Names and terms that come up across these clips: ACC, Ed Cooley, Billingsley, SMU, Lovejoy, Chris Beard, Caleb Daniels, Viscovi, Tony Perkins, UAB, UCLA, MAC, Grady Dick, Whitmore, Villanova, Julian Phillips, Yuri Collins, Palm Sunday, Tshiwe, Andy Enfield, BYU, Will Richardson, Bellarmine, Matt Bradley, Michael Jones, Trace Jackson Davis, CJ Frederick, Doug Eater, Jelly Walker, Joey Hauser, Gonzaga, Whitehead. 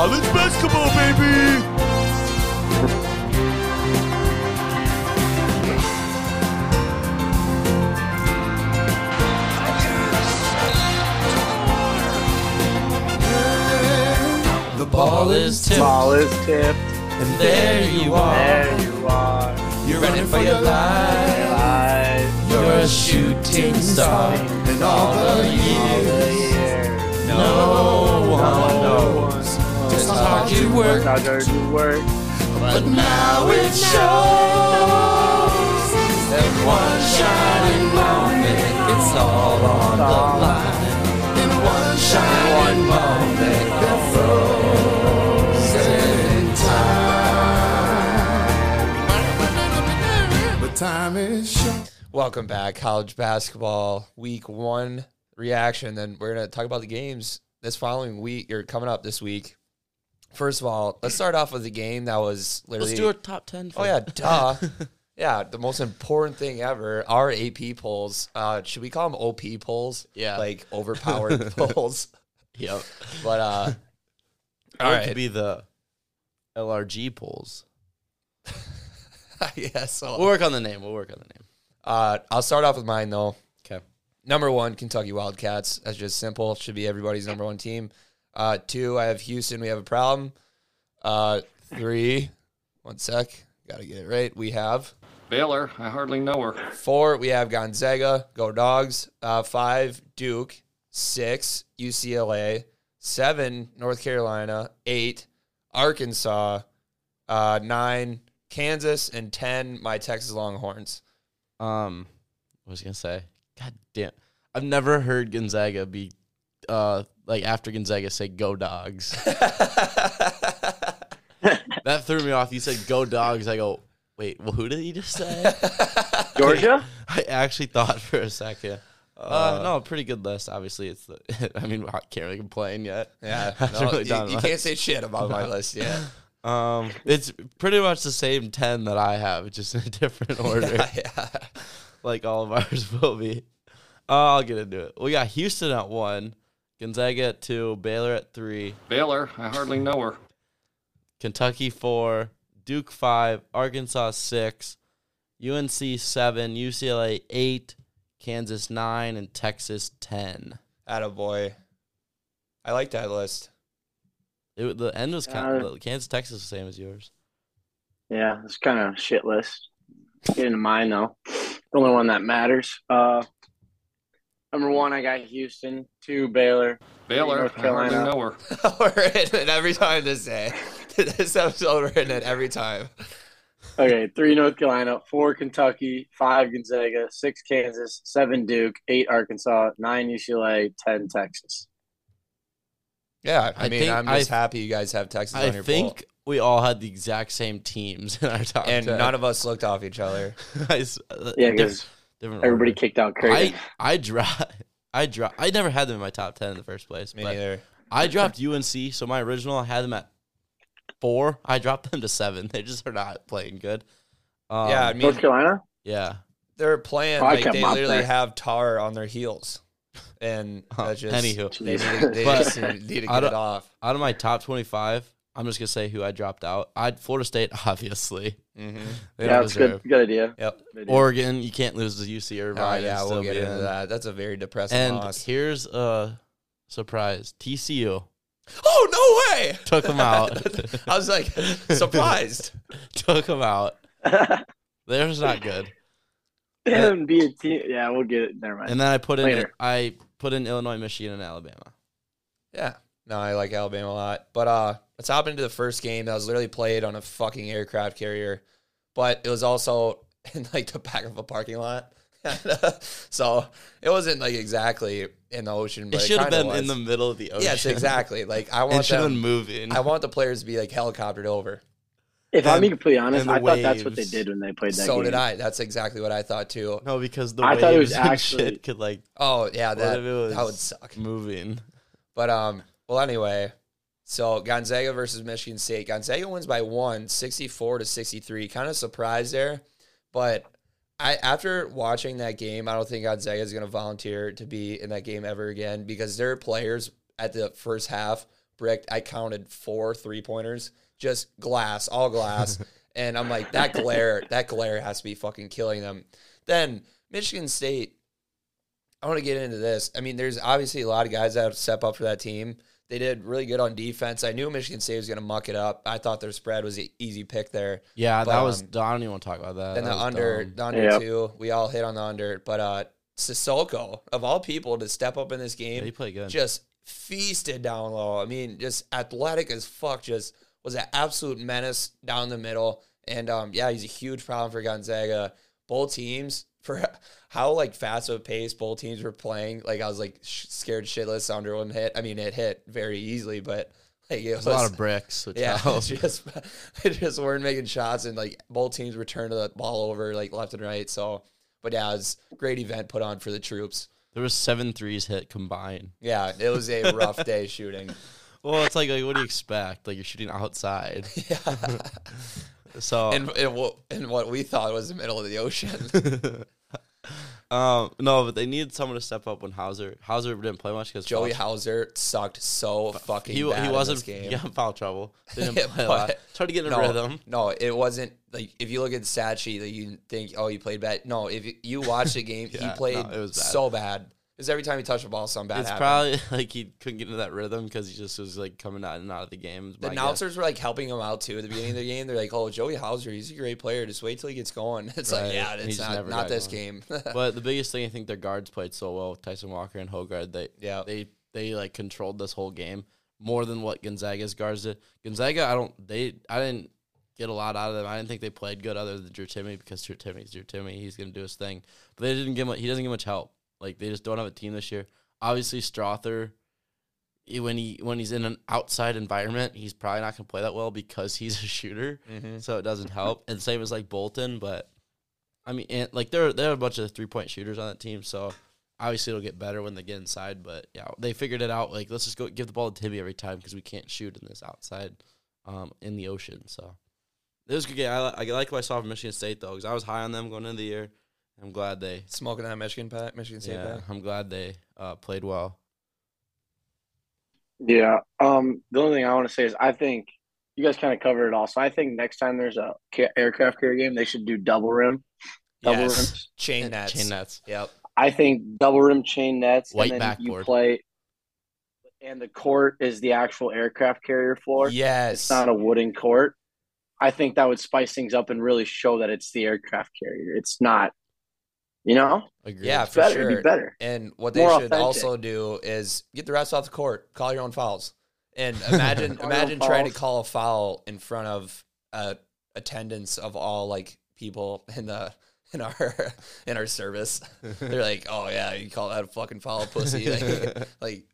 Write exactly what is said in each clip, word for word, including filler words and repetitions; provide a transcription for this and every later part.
College basketball, baby! The ball is tipped. Ball is tipped. And there you are. There you are. You're running for your life. You're a shooting star. And all the years, no one knows just how hard you work. But now it shows. That one shining moment, it's all on the line. In one shining moment, you're frozen in time. But time is short. Welcome back, college basketball week one reaction. Then we're going to talk about the games this following week, or coming up this week. First of all, let's start off with a game that was literally... Let's do our top ten. For oh, yeah, duh. Yeah, the most important thing ever, our A P polls. Uh, should we call them O P polls? Yeah. Like, overpowered polls. Yep. But, uh... all right. It could be the L R G polls. Yes. We'll work on the name. We'll work on the name. Uh, I'll start off with mine, though. Okay. Number one, Kentucky Wildcats. That's just simple. Should be everybody's number one team. Uh, two, I have Houston. We have a problem. Uh, three, one sec. Got to get it right. We have Baylor. I hardly know her. Four, we have Gonzaga. Go Dogs. Uh, five, Duke. Six, U C L A. Seven, North Carolina. Eight, Arkansas. Uh, nine, Kansas. And ten, my Texas Longhorns. Um, what was I gonna say? God damn, I've never heard Gonzaga be, uh, like after Gonzaga say "Go Dogs." That threw me off. You said "Go Dogs." I go, wait, well, who did he just say? Georgia. I actually thought for a second. Uh, uh no, pretty good list. Obviously, it's the. I mean, I can't really complain yet. Yeah, no, really you, you can't say shit about my list yet. Um, it's pretty much the same ten that I have, just in a different order. Yeah, yeah. Like all of ours will be. Uh, I'll get into it. We got Houston at one, Gonzaga at two, Baylor at three. Baylor, I hardly know her. Kentucky four, Duke five, Arkansas six, U N C seven, U C L A eight, Kansas nine, and Texas ten. Attaboy. I like that list. It, the end was kind of uh, Kansas, Texas, the same as yours. Yeah, it's kind of a shit list. Get into mine though. The only one that matters. Uh, number one, I got Houston. Two, Baylor. Baylor, North Carolina. Nowhere. We're in it every time this day. This episode, we're in it every time. Okay, three, North Carolina. Four, Kentucky. Five, Gonzaga. Six, Kansas. Seven, Duke. Eight, Arkansas. Nine, U C L A. Ten, Texas. Yeah, I, I mean, think, I'm just I, happy you guys have Texas I on your poll. I think we all had the exact same teams in our top and ten. None of us looked off each other. I, yeah, because everybody order. Kicked out Curry. I, I dropped. I dropped. I never had them in my top ten in the first place. Me neither. I dropped U N C, so my original I had them at four. I dropped them to seven. They just are not playing good. Um, yeah, I mean, North Carolina. Yeah, they're playing oh, like they literally there. Have tar on their heels. And that's just, anywho, they, need, they just need to get out of, it off. Out of my top twenty-five, I'm just gonna say who I dropped out. I Florida State, obviously. Mm-hmm. Yeah, that's good. Good idea. Yep. Good idea. Oregon, you can't lose to U C Irvine. Uh, yeah, we'll get into in. that. That's a very depressing and loss. Here's a surprise: T C U. Oh no way! Took them out. I was like surprised. Took them out. There's not good. And be a team. Yeah, we'll get it. Never mind. And then I put in Later. I put in Illinois, Michigan, and Alabama. Yeah. No, I like Alabama a lot. But uh, let's hop into the first game that was literally played on a fucking aircraft carrier, but it was also in like the back of a parking lot. So it wasn't like exactly in the ocean. But it should it have been was. in the middle of the ocean. Yes, exactly. Like I want them moving. I want the players to be like helicoptered over. If and, I'm being completely honest, I waves. thought that's what they did when they played that so game. So did I. That's exactly what I thought, too. No, because the I waves thought it was actually, shit could, like... Oh, yeah, that, that would suck. Moving. But, um, well, anyway, so Gonzaga versus Michigan State. Gonzaga wins by one, sixty-four to sixty-three. Kind of surprised there. But I after watching that game, I don't think Gonzaga is going to volunteer to be in that game ever again because their players at the first half bricked. I counted four three-pointers, just glass, all glass. And I'm like, that glare, that glare has to be fucking killing them. Then Michigan State, I want to get into this. I mean, there's obviously a lot of guys that have to step up for that team. They did really good on defense. I knew Michigan State was going to muck it up. I thought their spread was an easy pick there. Yeah, but, that was um, – I don't even want to talk about that. And that the under, the under yep. two, we all hit on the under. But uh, Sissoko, of all people, to step up in this game, yeah, he played good. Just feasted down low. I mean, just athletic as fuck, just was an absolute menace down the middle. And, um, yeah, he's a huge problem for Gonzaga. Both teams – for how, like, fast of a pace both teams were playing, like, I was, like, sh- scared shitless. The under one hit. I mean, it hit very easily, but, like, it was... a lot of bricks. Which yeah, just, they just weren't making shots, and, like, both teams were turning the ball over, like, left and right. So, but, yeah, it was a great event put on for the troops. There was seven threes hit combined. Yeah, it was a rough day shooting. Well, it's like, like, what do you expect? Like, you're shooting outside. Yeah. So and, and, and what we thought was the middle of the ocean. um, no, but they needed someone to step up when Hauser Hauser didn't play much because Joey Hauser sucked so fucking. He, bad he wasn't. In this game. He got in foul trouble. Didn't play but, a lot. Tried to get in no, a rhythm. No, it wasn't like if you look at the stat sheet, like, you think, oh, he played bad. No, if you watch the game, yeah, he played no, it was bad. so bad. Because every time he touched the ball, something bad it's happened. It's probably like he couldn't get into that rhythm because he just was like coming out and out of the game. The announcers guess. were like helping him out too at the beginning of the game. They're like, oh, Joey Hauser, he's a great player. Just wait till he gets going. It's right. like, yeah, it's he's not, not this going. game. But the biggest thing, I think their guards played so well, Tyson Walker and Hoggard, they, yeah. they, they like controlled this whole game more than what Gonzaga's guards did. Gonzaga, I don't, they, I didn't get a lot out of them. I didn't think they played good other than Drew Timme because Drew Timme's Drew Timme. He's going to do his thing. But they didn't give much, he doesn't get much help. Like, they just don't have a team this year. Obviously, Strawther, when he when he's in an outside environment, he's probably not going to play that well because he's a shooter, mm-hmm. so it doesn't help. And same as, like, Bolton, but, I mean, and, like, there, there are a bunch of three-point shooters on that team, so obviously it'll get better when they get inside. But, yeah, they figured it out. Like, let's just go give the ball to Timme every time because we can't shoot in this outside um, in the ocean. So, it was a good game. I, I like what I saw from Michigan State, though, because I was high on them going into the year. I'm glad they... Smoking that Michigan pack, Michigan State yeah, pack. I'm glad they uh, played well. Yeah. Um, the only thing I want to say is I think you guys kind of covered it all. So I think next time there's a aircraft carrier game, they should do double rim. Double yes. rims. Chain and nets. Chain nets. Yep. I think double rim, chain nets. White and then backboard. You play... And the court is the actual aircraft carrier floor. Yes. It's not a wooden court. I think that would spice things up and really show that it's the aircraft carrier. It's not... You know? Agreed. Yeah, it's for better. sure. It'd be better. And what they More should authentic. also do is get the refs off the court, call your own fouls. And imagine imagine trying fouls. to call a foul in front of uh, attendance of all like people in the in our in our service. They're like, oh yeah, you call that a fucking foul, pussy. Like, like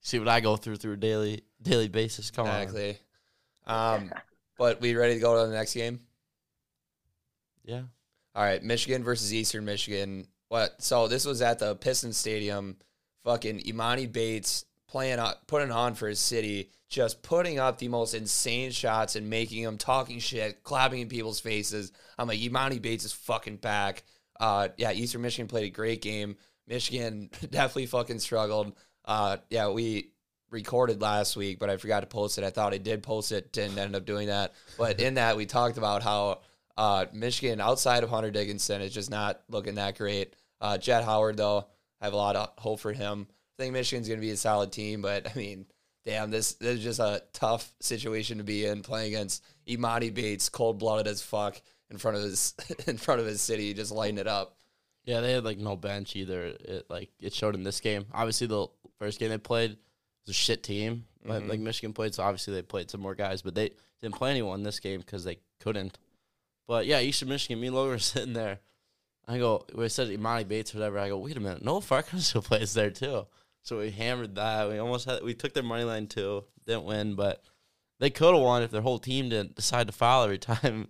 see what I go through through a daily daily basis. Come exactly. on. Um but we ready to go to the next game? Yeah. All right, Michigan versus Eastern Michigan. What? So this was at the Pistons Stadium. Fucking Emoni Bates playing, up, putting on for his city, just putting up the most insane shots and making them talking shit, clapping in people's faces. I'm like, Emoni Bates is fucking back. Uh, yeah, Eastern Michigan played a great game. Michigan definitely fucking struggled. Uh, yeah, we recorded last week, but I forgot to post it. I thought I did post it, didn't end up doing that. But in that, we talked about how. Uh, Michigan, outside of Hunter Dickinson, is just not looking that great. Uh, Jet Howard, though, I have a lot of hope for him. I think Michigan's going to be a solid team, but, I mean, damn, this, this is just a tough situation to be in, playing against Emoni Bates, cold-blooded as fuck, in front of his in front of his city, just lighting it up. Yeah, they had, like, no bench either. It, like, it showed in this game. Obviously, the first game they played was a shit team. Mm-hmm. Like, Michigan played, so obviously they played some more guys, but they didn't play anyone this game because they couldn't. But, yeah, Eastern Michigan, me and Logan were sitting there. I go, we said Emoni Bates or whatever. I go, wait a minute, Noah Farquhar still plays there too. So we hammered that. We almost had, we took their money line too. Didn't win, but they could have won if their whole team didn't decide to foul every time.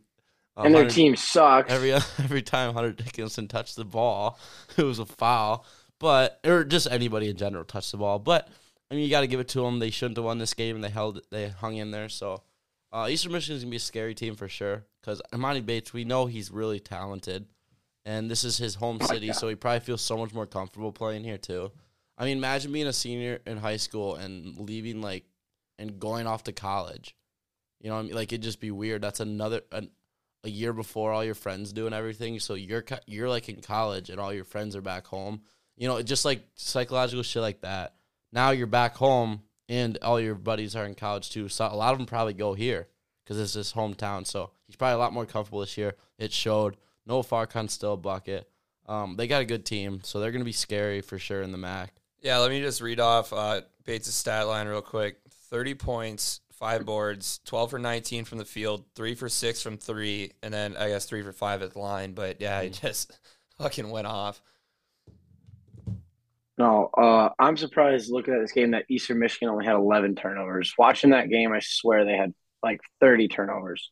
Um, and their Hunter, team sucks. Every every time Hunter Dickinson touched the ball, it was a foul. But, or just anybody in general touched the ball. But, I mean, you got to give it to them. They shouldn't have won this game, and they held, they hung in there. So, uh, Eastern Michigan's going to be a scary team for sure. Because Emoni Bates, we know he's really talented. And this is his home city, so he probably feels so much more comfortable playing here, too. I mean, imagine being a senior in high school and leaving, like, and going off to college. You know what I mean? Like, it'd just be weird. That's another an, a year before all your friends do and everything. So you're, you're like, in college and all your friends are back home. You know, just, like, psychological shit like that. Now you're back home and all your buddies are in college, too. So a lot of them probably go here because it's his hometown. So he's probably a lot more comfortable this year. It showed. Noah Farquhar still a bucket. Um, they got a good team, so they're going to be scary for sure in the M A C. Yeah, let me just read off uh, Bates' stat line real quick. thirty points, five boards, twelve for nineteen from the field, three for six from three, and then I guess three for five at the line. But, yeah, it just fucking went off. No, uh, I'm surprised looking at this game that Eastern Michigan only had eleven turnovers. Watching that game, I swear they had, like, thirty turnovers.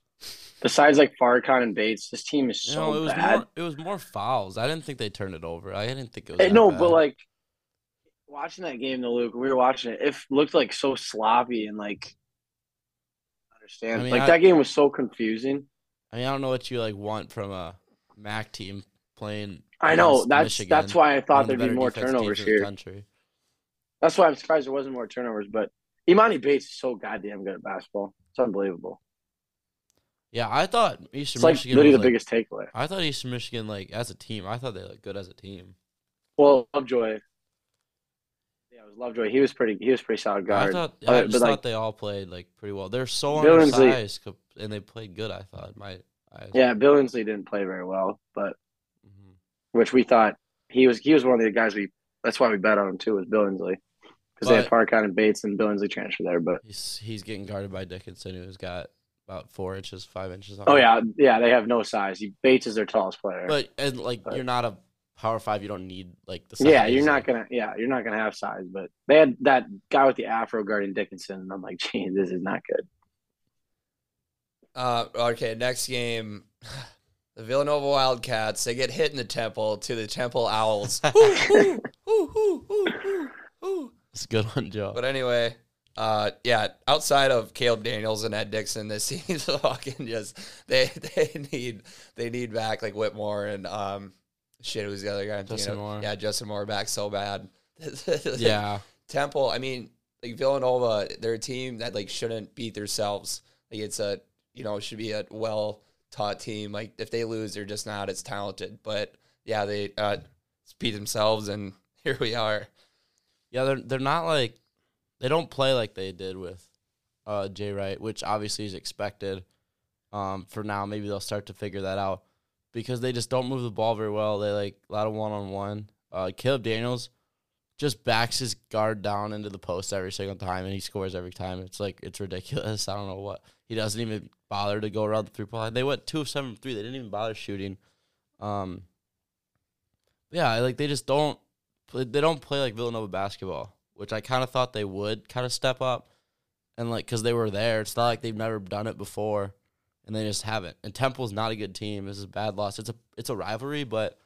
Besides, like, Farrakhan and Bates, this team is so you know, it was bad. More, it was more fouls. I didn't think they turned it over. I didn't think it was that No, bad. But, like, watching that game, though, Luke, we were watching it. It looked, like, so sloppy and, like, understand. I mean, like, I, that game was so confusing. I mean, I don't know what you, like, want from a M A C team playing I know. That's Michigan, that's why I thought there'd the be more turnovers here. Country. That's why I'm surprised there wasn't more turnovers. But Emoni Bates is so goddamn good at basketball. It's unbelievable. Yeah, I thought Eastern Michigan. It's like literally the biggest takeaway. I thought Eastern Michigan, like, as a team, I thought they looked good as a team. Well, Lovejoy. Yeah, it was Lovejoy. He was pretty. He was pretty solid guard. I thought. Yeah, I just thought like, they all played like pretty well. They're so undersized, and they played good. I thought. My. I, yeah, Billingsley didn't play very well, but mm-hmm. which we thought he was. He was one of the guys we. That's why we bet on him too. Was Billingsley because they had Farrakhan and Bates and Billingsley transferred there, but he's he's getting guarded by Dickinson, who's got. About four inches, five inches. On. Oh, yeah. Yeah, they have no size. Bates is their tallest player. But, and like, but, you're not a power five. You don't need, like, the size. Yeah, you're not going to yeah, you're not gonna have size. But they had that guy with the afro guarding Dickinson, and I'm like, geez, this is not good. Uh, okay, next game. The Villanova Wildcats, they get hit in the temple to the Temple Owls. Ooh, ooh, ooh, ooh, ooh, ooh. That's a good one, Joe. But anyway... Uh, yeah, outside of Caleb Daniels and Ed Dixon, this team's fucking just they they need they need back like Whitmore and um shit who's the other guy? Justin Moore. Yeah, Justin Moore back so bad. Yeah, Temple. I mean, like Villanova, they're a team that like shouldn't beat themselves. Like it's a you know should be a well taught team. Like if they lose, they're just not as talented. But yeah, they uh, beat themselves, and here we are. Yeah, they're they're not like. They don't play like they did with uh, Jay Wright, which obviously is expected um, for now. Maybe they'll start to figure that out because they just don't move the ball very well. They like a lot of one-on-one. Uh, Caleb Daniels just backs his guard down into the post every single time, and he scores every time. It's like it's ridiculous. I don't know what. He doesn't even bother to go around the three-point line. They went two of seven from three. They didn't even bother shooting. Um, yeah, like they just don't play, they don't play like Villanova basketball. Which I kind of thought they would kind of step up, and like because they were there, it's not like they've never done it before, and they just haven't. And Temple's not a good team. This is a bad loss. It's a it's a rivalry, but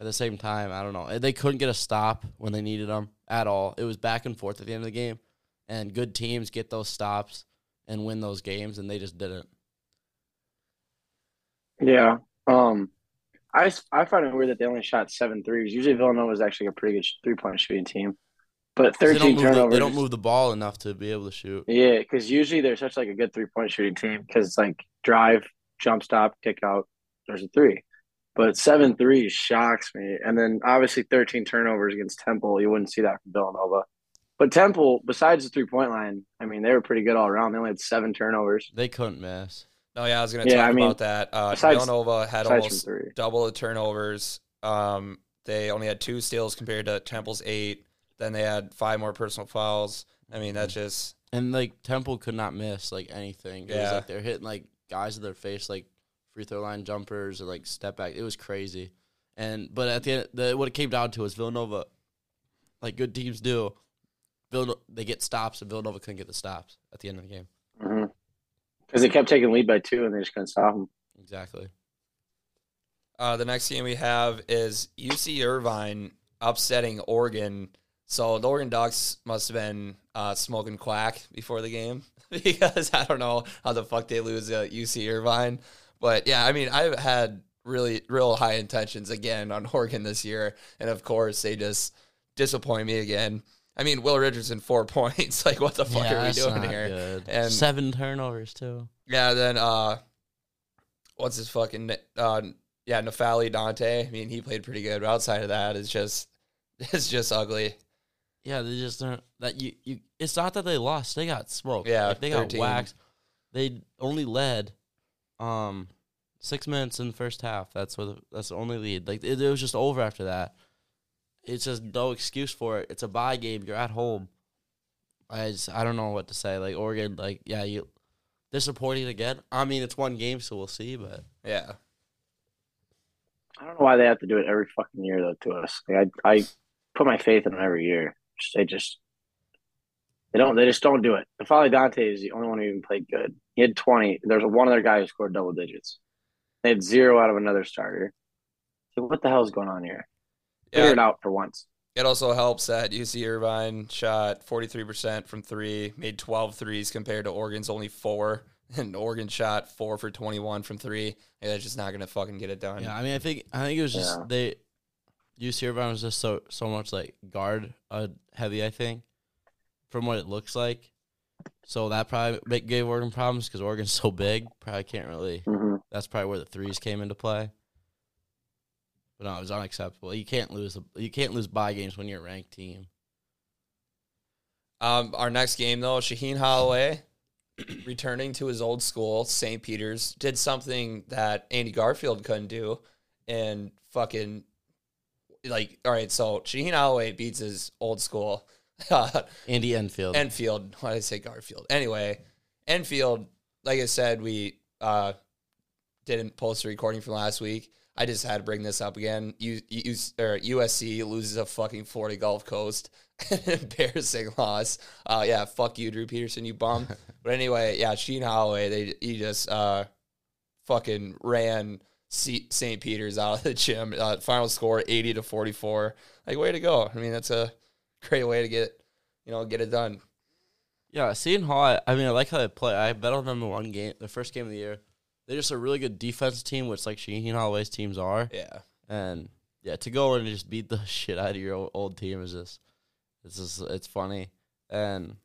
at the same time, I don't know. They couldn't get a stop when they needed them at all. It was back and forth at the end of the game, and good teams get those stops and win those games, and they just didn't. Yeah, um, I I find it weird that they only shot seven threes. Usually, Villanova is actually a pretty good three point shooting team. But thirteen they turnovers. The, they don't move the ball enough to be able to shoot. Yeah, because usually they're such like a good three-point shooting team because it's like drive, jump, stop, kick out. There's a three. But seven threes shocks me. And then obviously thirteen turnovers against Temple. You wouldn't see that from Villanova. But Temple, besides the three-point line, I mean, they were pretty good all around. They only had seven turnovers. They couldn't miss. No, yeah, I was going to yeah, talk I mean, about that. Uh, besides, Villanova had almost double the turnovers. Um, they only had two steals compared to Temple's eight. Then they had five more personal fouls. I mean, that's just... And, like, Temple could not miss, like, anything. It yeah. was, like, they're hitting, like, guys in their face, like, free throw line jumpers or, like, step back. It was crazy. And But at the end, the, what it came down to was Villanova, like, good teams do, Villanova, they get stops, and Villanova couldn't get the stops at the end of the game. Because mm-hmm. they kept taking lead by two, and they just couldn't stop them. Exactly. Uh, the next game we have is U C Irvine upsetting Oregon... So the Oregon Ducks must have been uh, smoking quack before the game because I don't know how the fuck they lose uh, U C Irvine. But, yeah, I mean, I've had really real high intentions again on Oregon this year. And, of course, they just disappoint me again. I mean, Will Richardson, four points. Like, what the fuck yeah, are we doing here? Good. And seven turnovers, too. Yeah, then, uh, what's his fucking, uh, yeah, N'Faly Dante. I mean, he played pretty good, but outside of that, it's just, it's just ugly. Yeah, they just don't, that you, you, it's not that they lost. They got smoked. Yeah, like, they thirteen. Got waxed. They only led, um, six minutes in the first half. That's what, the, that's the only lead. Like, it, it was just over after that. It's just no excuse for it. It's a bye game. You're at home. I just, I don't know what to say. Like, Oregon, like, yeah, you disappointing again. I mean, it's one game, so we'll see, but. Yeah. I don't know why they have to do it every fucking year, though, to us. Like, I I put my faith in them every year. They just, they don't, they just don't do it. N'Faly Dante is the only one who even played good. He had twenty. There's one other guy who scored double digits. They had zero out of another starter. So what the hell is going on here? Yeah. Figure it out for once. It also helps that U C Irvine shot forty-three percent from three, made twelve threes compared to Oregon's only four, and Oregon shot four for twenty-one from three. And they're just not going to fucking get it done. Yeah, I mean, I think I think it was just yeah. they U C Irvine was just so so much like guard uh, heavy, I think, from what it looks like. So that probably gave Oregon problems because Oregon's so big, probably can't really. Mm-hmm. That's probably where the threes came into play. But no, it was unacceptable. You can't lose. You can't lose bye games when you're a ranked team. Um, our next game, though, Shaheen Holloway, returning to his old school, Saint Peter's, did something that Andy Garfield couldn't do, and fucking, like, all right. So Shaheen Holloway beats his old school Andy Enfield. Enfield. Why did I say Garfield? Anyway, Enfield. Like I said, we uh, didn't post a recording from last week. I just had to bring this up again. U- U- or U S C loses a fucking Florida Gulf Coast. An embarrassing loss. Uh, yeah, fuck you, Drew Peterson, you bum. But anyway, yeah, Shaheen Holloway, they he just uh, fucking ran C- Saint Peter's out of the gym. Uh, final score, eighty to forty-four. Like, way to go. I mean, that's a great way to get, you know, get it done. Yeah, Shaheen Holloway, I mean, I like how they play. I bet on them the one game, the first game of the year. They're just a really good defensive team, which, like, Shaheen Holloway's teams are. Yeah. And, yeah, to go in and just beat the shit out of your old, old team is just it's, just, it's funny. And,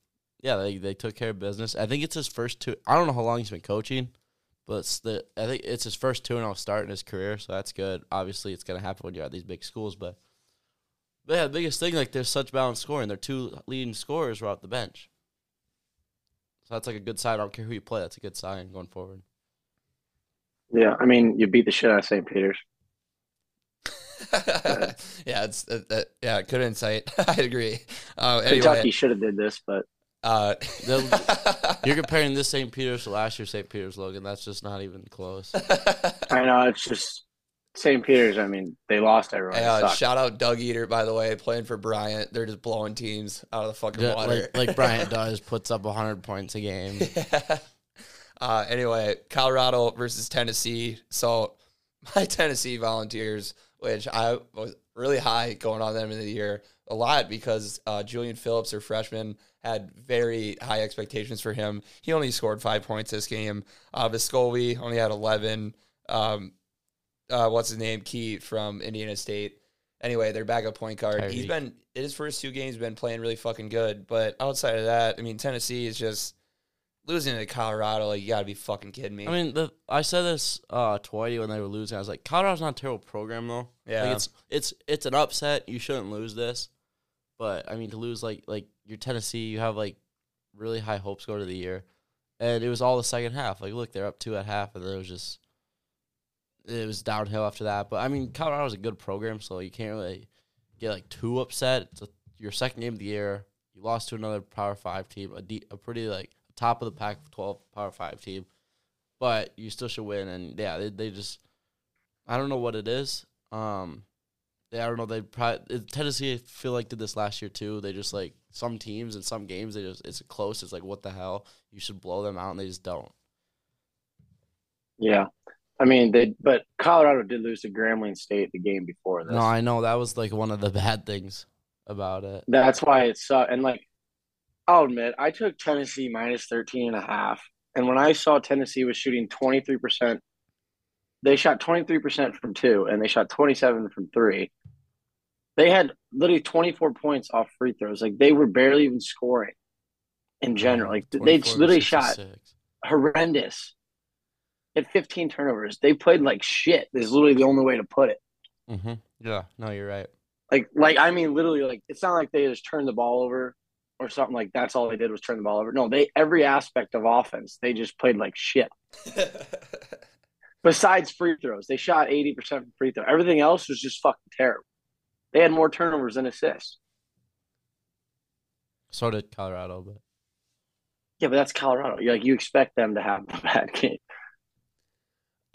yeah, they they took care of business. I think it's his first two. I don't know how long he's been coaching, but it's the, I think it's his first two-oh start in his career, so that's good. Obviously, it's going to happen when you're at these big schools. But, but, yeah, the biggest thing, like, there's such balanced scoring. Their two leading scorers were off the bench. So that's, like, a good sign. I don't care who you play. That's a good sign going forward. Yeah, I mean, you beat the shit out of Saint Peter's. uh, yeah, it's uh, uh, yeah, good insight. I agree. Uh, anyway. Kentucky should have did this, but uh, you're comparing this Saint Peter's to last year's Saint Peter's, Logan. That's just not even close. I know. It's just Saint Peter's. I mean, they lost everyone. Uh, shout out Doug Eater, by the way, playing for Bryant. They're just blowing teams out of the fucking yeah, water, like, like Bryant does. Puts up one hundred points a game. Yeah. Uh, anyway, Colorado versus Tennessee. So my Tennessee Volunteers, which I was really high going on them in the year a lot because uh, Julian Phillips, their freshman, had very high expectations for him. He only scored five points this game. Uh, Viscovi only had eleven. Um, uh, what's his name? Key from Indiana State. Anyway, their backup point guard. Tyreek. He's been, in his first two games, been playing really fucking good. But outside of that, I mean, Tennessee is just... Losing to Colorado, like, you got to be fucking kidding me. I mean, the, I said this uh, to Whitey when they were losing. I was like, Colorado's not a terrible program, though. Yeah. Like, it's it's it's an upset. You shouldn't lose this. But, I mean, to lose, like, like your Tennessee, you have, like, really high hopes go to the year. And it was all the second half. Like, look, they're up two at half, and then it was just – it was downhill after that. But, I mean, Colorado's a good program, so you can't really get, like, too upset. It's a, your second game of the year. You lost to another Power five team, a, de- a pretty, like – top of the Pac twelve Power five team, but you still should win. And, yeah, they, they just – I don't know what it is. Um, they, I don't know. They probably Tennessee, I feel like, did this last year too. They just, like, some teams and some games, they just it's close. It's like, what the hell? You should blow them out, and they just don't. Yeah. I mean, they but Colorado did lose to Grambling State the game before this. No, I know. That was, like, one of the bad things about it. That's why it sucked. And, like, I'll admit, I took Tennessee minus thirteen and a half. And when I saw Tennessee was shooting twenty-three percent, they shot twenty-three percent from two, and they shot twenty-seven from three. They had literally twenty-four points off free throws. Like, they were barely even scoring in general. Like, they literally shot horrendous. At fifteen turnovers. They played like shit. Is literally the only way to put it. Mm-hmm. Yeah. No, you're right. Like, like I mean, literally, like, it's not like they just turned the ball over or something. Like, that's all they did was turn the ball over. No, they every aspect of offense, they just played like shit. Besides free throws, they shot eighty percent from free throw. Everything else was just fucking terrible. They had more turnovers than assists. So did Colorado, but yeah, but that's Colorado. You're like, you expect them to have a bad game.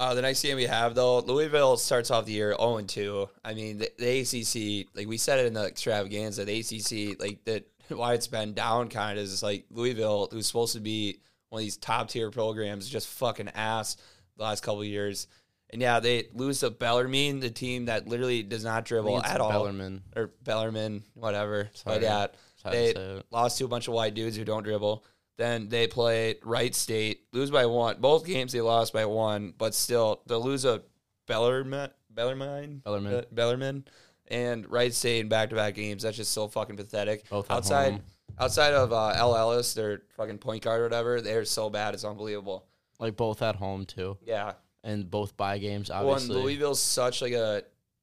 Uh, the next game we have, though, Louisville starts off the year zero and two. I mean, the, the A C C, like we said it in the extravaganza, the A C C, like that, why it's been down kind of is like Louisville, who's supposed to be one of these top tier programs, just fucking ass the last couple of years. And yeah, they lose to Bellarmine, the team that literally does not dribble at all. Bellarmine. Or Bellarmine, whatever. Sorry. But yeah, they lost to a bunch of white dudes who don't dribble. Then they play Wright State, lose by one. Both games they lost by one, but still they lose a Bellarmine, Bellarmine, Bellarmine, Bellarmine, and Wright State in back-to-back games. That's just so fucking pathetic. Both outside, home. outside of uh, L. Ellis, their fucking point guard or whatever, they're so bad. It's unbelievable. Like both at home too. Yeah, and both bye games. Obviously, well, and Louisville's such like a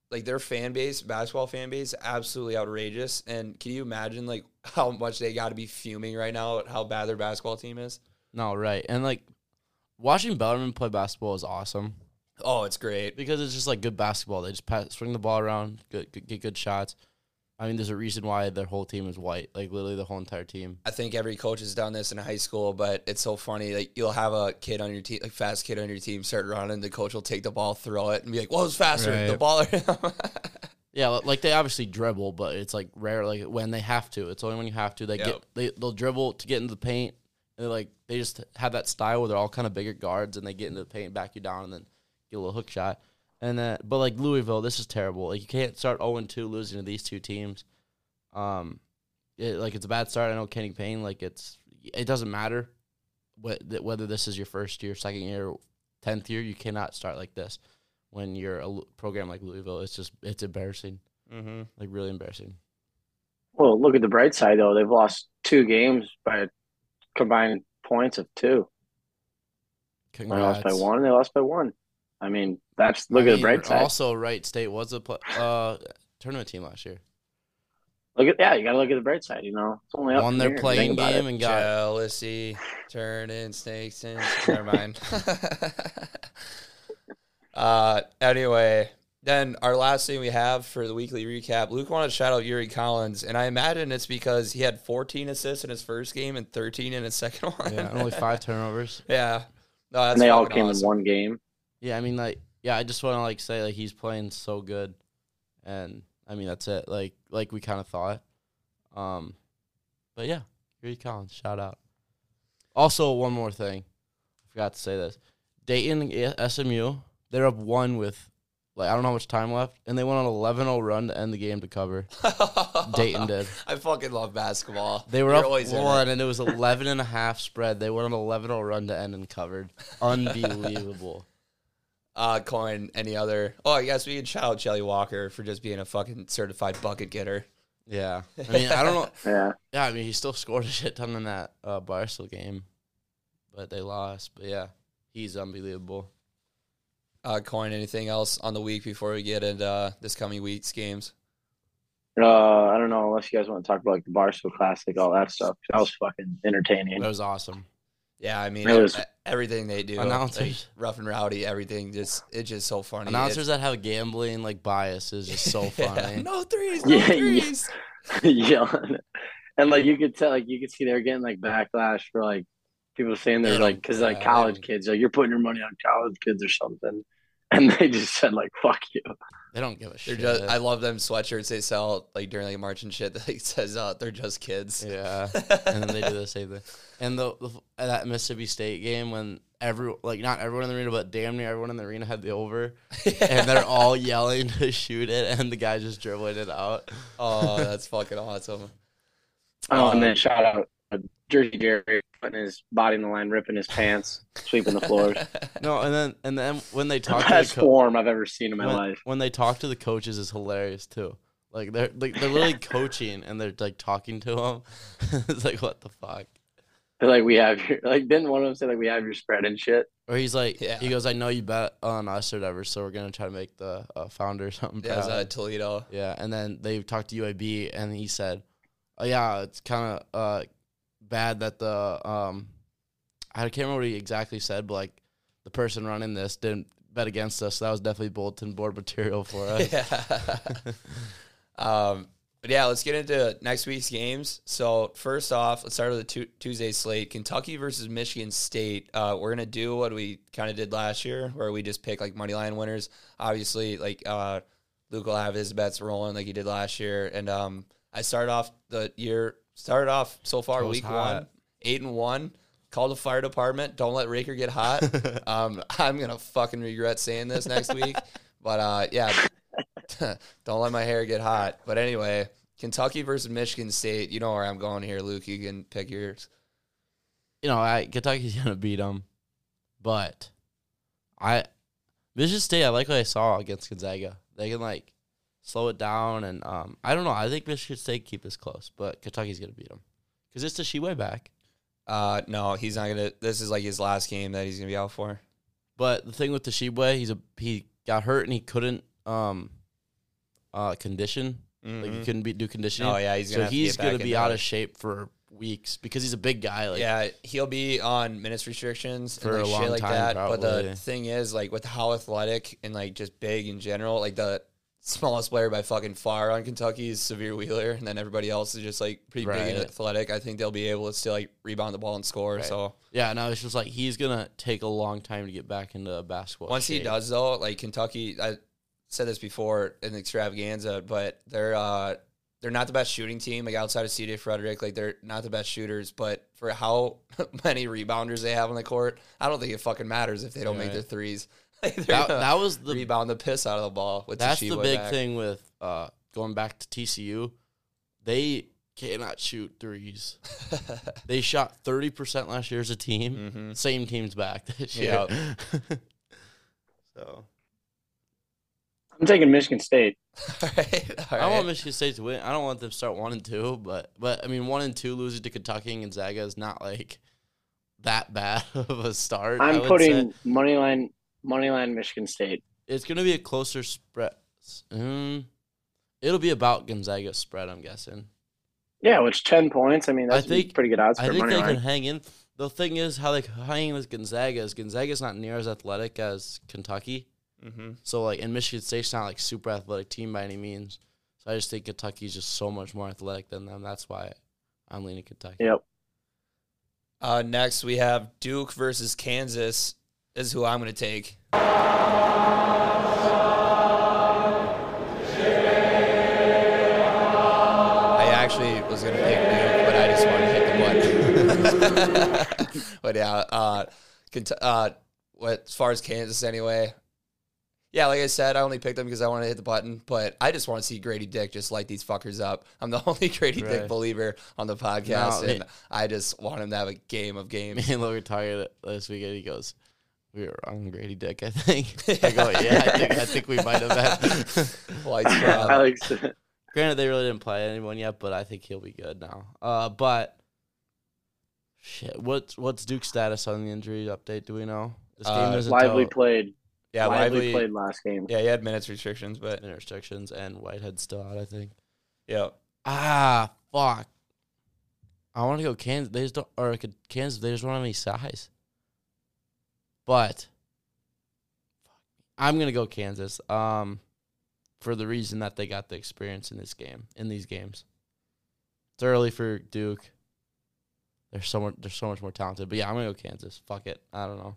like their fan base, basketball fan base, absolutely outrageous. And can you imagine like how much they got to be fuming right now at how bad their basketball team is? No, right. And, like, watching Bellarmine play basketball is awesome. Oh, it's great. Because it's just, like, good basketball. They just pass, swing the ball around, good, good, get good shots. I mean, there's a reason why their whole team is white, like, literally the whole entire team. I think every coach has done this in high school, but it's so funny. Like, you'll have a kid on your team, like, fast kid on your team, start running. The coach will take the ball, throw it, and be like, well, it's faster, right. The ball. Yeah, like they obviously dribble, but it's like rare, like when they have to. It's only when you have to. They yep. get they they'll dribble to get into the paint, and like they just have that style where they're all kind of bigger guards, and they get into the paint, back you down, and then get a little hook shot. And then, but like Louisville, this is terrible. Like you can't start oh and two losing to these two teams. Um, it, like it's a bad start. I know Kenny Payne. Like it's it doesn't matter what, whether this is your first year, second year, tenth year. You cannot start like this. When you're a program like Louisville, it's just it's embarrassing, mm-hmm. like really embarrassing. Well, look at the bright side though; they've lost two games by a combined points of two. Congrats. They lost by one. They lost by one. I mean, that's look I at mean, the bright side. Also, Wright State was a uh, tournament team last year. Look at yeah, you got to look at the bright side. You know, it's only up won their playing game and got jealousy, turning snakes in. Never mind. Uh, anyway, then our last thing we have for the weekly recap, Luke wanted to shout out Yuri Collins, and I imagine it's because he had fourteen assists in his first game and thirteen in his second one. Yeah, only five turnovers. Yeah. No, that's and they all came awesome. in one game. Yeah, I mean, like, yeah, I just want to, like, say, like, he's playing so good, and, I mean, that's it, like, like we kind of thought. Um, but, yeah, Yuri Collins, shout out. Also, one more thing. I forgot to say this. Dayton, S M U. They're up one with, like, I don't know how much time left, and they went on an eleven oh run to end the game to cover. Dayton did. I fucking love basketball. They were You're up one, and it was eleven and a half spread. They went on an eleven oh run to end and covered. Unbelievable. uh, Coin, any other? Oh, I guess we can shout out Jelly Walker for just being a fucking certified bucket getter. Yeah. I mean, I don't know. Yeah. Yeah, I mean, he still scored a shit ton in that uh, Barstool game, but they lost. But, yeah, he's unbelievable. Uh, Coin, anything else on the week before we get into uh, this coming week's games? Uh, I don't know, unless you guys want to talk about like the Barstool Classic, all that stuff. That was fucking entertaining. That was awesome. Yeah, I mean, was, everything they do, announcers, like, rough and rowdy, everything, just it's just so funny. Announcers it's, that have gambling like bias is just so funny. Yeah. No threes, no yeah, threes. Yeah, and like you could tell, like you could see they're getting like backlash for like people saying they're like because like college kids, like you're putting your money on college kids or something. And they just said, like, fuck you. They don't give a shit. Just, I love them sweatshirts they sell, like, during, like, March and shit. That like, says, uh, they're just kids. Yeah. And then they do the same thing. And the, the that Mississippi State game when every like, not everyone in the arena, but damn near everyone in the arena had the over. Yeah. And they're all yelling to shoot it, and the guy just dribbling it out. Oh, that's fucking awesome. Oh, um, and then shout out. Jersey Jerry putting his body in the line, ripping his pants, sweeping the floors. No, and then and then when they talk, the best to the co- form I've ever seen in my when, life. When they talk to the coaches is hilarious too. Like they're like they're literally coaching and they're like talking to him. It's like, what the fuck? They're like, we have your, like, didn't one of them say like we have your spread and shit? Or he's like, yeah. he goes, I know you bet on us or whatever, so we're gonna try to make the uh, founder something. Yeah, proud. It was, uh, Toledo. Yeah, and then they talked to U A B and he said, oh yeah, it's kind of uh bad that the um I can't remember what he exactly said, but like the person running this didn't bet against us. So that was definitely bulletin board material for us. Yeah. Um, but yeah, let's get into next week's games. So first off, let's start with the tu- Tuesday slate. Kentucky versus Michigan State. Uh, we're gonna do what we kind of did last year, where we just pick like money line winners. Obviously, like uh, Luke will have his bets rolling like he did last year. And um, I started off the year started off so far week hot. one eight and one. Call the fire department. Don't let Raker get hot. um, I'm gonna fucking regret saying this next week. But uh, yeah. Don't let my hair get hot. But anyway, Kentucky versus Michigan State. You know where I'm going here, Luke. You can pick yours. You know, I, Kentucky's going to beat them. But I Michigan State, I like what I saw against Gonzaga. They can, like, slow it down. And um, I don't know. I think Michigan State keep this close. But Kentucky's going to beat them. Because it's Tshiwe back. Uh, no, he's not going to. This is, like, his last game that he's going to be out for. But the thing with Tshiwe, he's a, he got hurt and he couldn't um, – Uh, condition, mm-hmm. like you couldn't be do conditioning. Oh yeah, he's gonna so he's gonna be out of shape for weeks because he's a big guy. Like yeah, he'll be on minutes restrictions for and like a long shit like time, that. Probably. But the thing is, like with how athletic and like just big in general, like the smallest player by fucking far on Kentucky is Severe Wheeler, and then everybody else is just like pretty right. big and athletic. I think they'll be able to still like rebound the ball and score. Right. So yeah, no, it's just like he's gonna take a long time to get back into basketball. Once shape. He does though, like Kentucky, I. said this before in the extravaganza, but they're uh they're not the best shooting team, like outside of C J Frederick, like they're not the best shooters, but for how many rebounders they have on the court, I don't think it fucking matters if they don't right. make their threes. Like that, that was the rebound the piss out of the ball with that's the big back. Thing with uh going back to T C U, they cannot shoot threes. They shot thirty percent last year as a team. Mm-hmm. Same team's back this year. Yep. So I'm taking Michigan State. All right, all right. I want Michigan State to win. I don't want them to start one and two, but but I mean one and two losing to Kentucky and Gonzaga is not like that bad of a start. I'm putting moneyline moneyline Michigan State. It's going to be a closer spread. Mm, it'll be about Gonzaga spread, I'm guessing. Yeah, which ten points. I mean, that's I think, pretty good odds. I for think they line. Can hang in. The thing is, how they hang in with Gonzaga is Gonzaga's not near as athletic as Kentucky. Mm-hmm. So, like, and Michigan State's not, like, super athletic team by any means. So, I just think Kentucky's just so much more athletic than them. That's why I'm leaning Kentucky. Yep. Uh, next, we have Duke versus Kansas. This is who I'm going to take. I actually was going to pick Duke, but I just wanted to hit the button. But, yeah, uh, uh, what, as far as Kansas anyway, yeah, like I said, I only picked them because I wanted to hit the button, but I just want to see Grady Dick just light these fuckers up. I'm the only Grady right. Dick believer on the podcast, no, and man. I just want him to have a game of games. Me and Logan talking last weekend, he goes, we were on Grady Dick, I think. I go, yeah, I think, I think we might have had lights Alex. Granted, they really didn't play anyone yet, but I think he'll be good now. Uh, but, shit, what's, what's Duke's status on the injury update? Do we know? This game uh, Lively total. Played. Yeah, Lively played last game. Yeah, he had minutes restrictions, but minutes restrictions and Whitehead's still out, I think. Yeah. Ah, fuck. I want to go Kansas. They just don't, or Kansas. They just don't have any size. But I'm gonna go Kansas. Um, for the reason that they got the experience in this game, in these games. It's early for Duke. They're so much, they're so much more talented. But yeah, I'm gonna go Kansas. Fuck it. I don't know.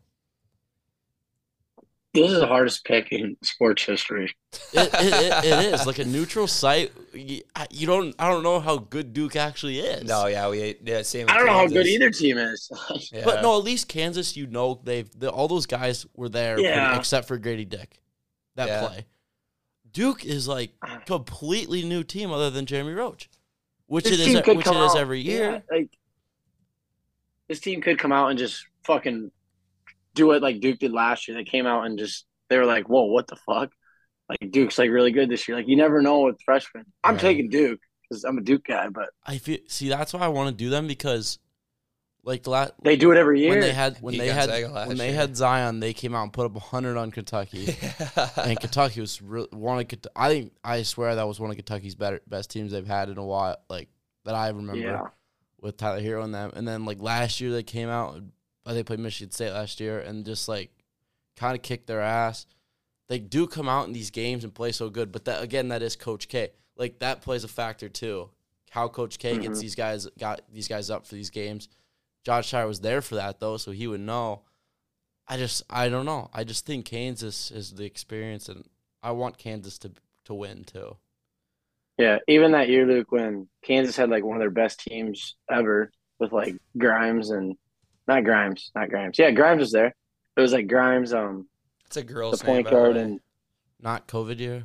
This is the hardest pick in sports history. It, it, it, it is like a neutral site. You, you don't. I don't know how good Duke actually is. No, yeah, we. Yeah, same. I don't Kansas. Know how good either team is. Yeah. But no, at least Kansas. You know, they've the, all those guys were there, yeah. for, except for Grady Dick. That yeah. play. Duke is like a completely new team, other than Jeremy Roach, which this it is. Which it out. Is every year. Yeah, like this team could come out and just fucking. Do what like Duke did last year. They came out and just they were like, "Whoa, what the fuck?" like Duke's like really good this year. Like you never know with freshmen. I'm right. taking Duke because I'm a Duke guy. But I feel see that's why I want to do them because like the last, they do it every year. When they had when he they had when year. they had Zion, they came out and put up one hundred on Kentucky, yeah. and Kentucky was really one of I think I swear that was one of Kentucky's better best teams they've had in a while. Like that I remember yeah. with Tyler Hero and them. And then like last year they came out. They played Michigan State last year and just like kind of kicked their ass. They do come out in these games and play so good, but that again, that is Coach K. Like that plays a factor too. How Coach K mm-hmm. gets these guys got these guys up for these games. Josh Shire was there for that though, so he would know. I just I don't know. I just think Kansas is the experience, and I want Kansas to to win too. Yeah, even that year, Luke, when Kansas had like one of their best teams ever with like Grimes and not Grimes, not Grimes. Yeah, Grimes was there. It was like Grimes. Um, it's a girl's the point name, guard and not COVID year.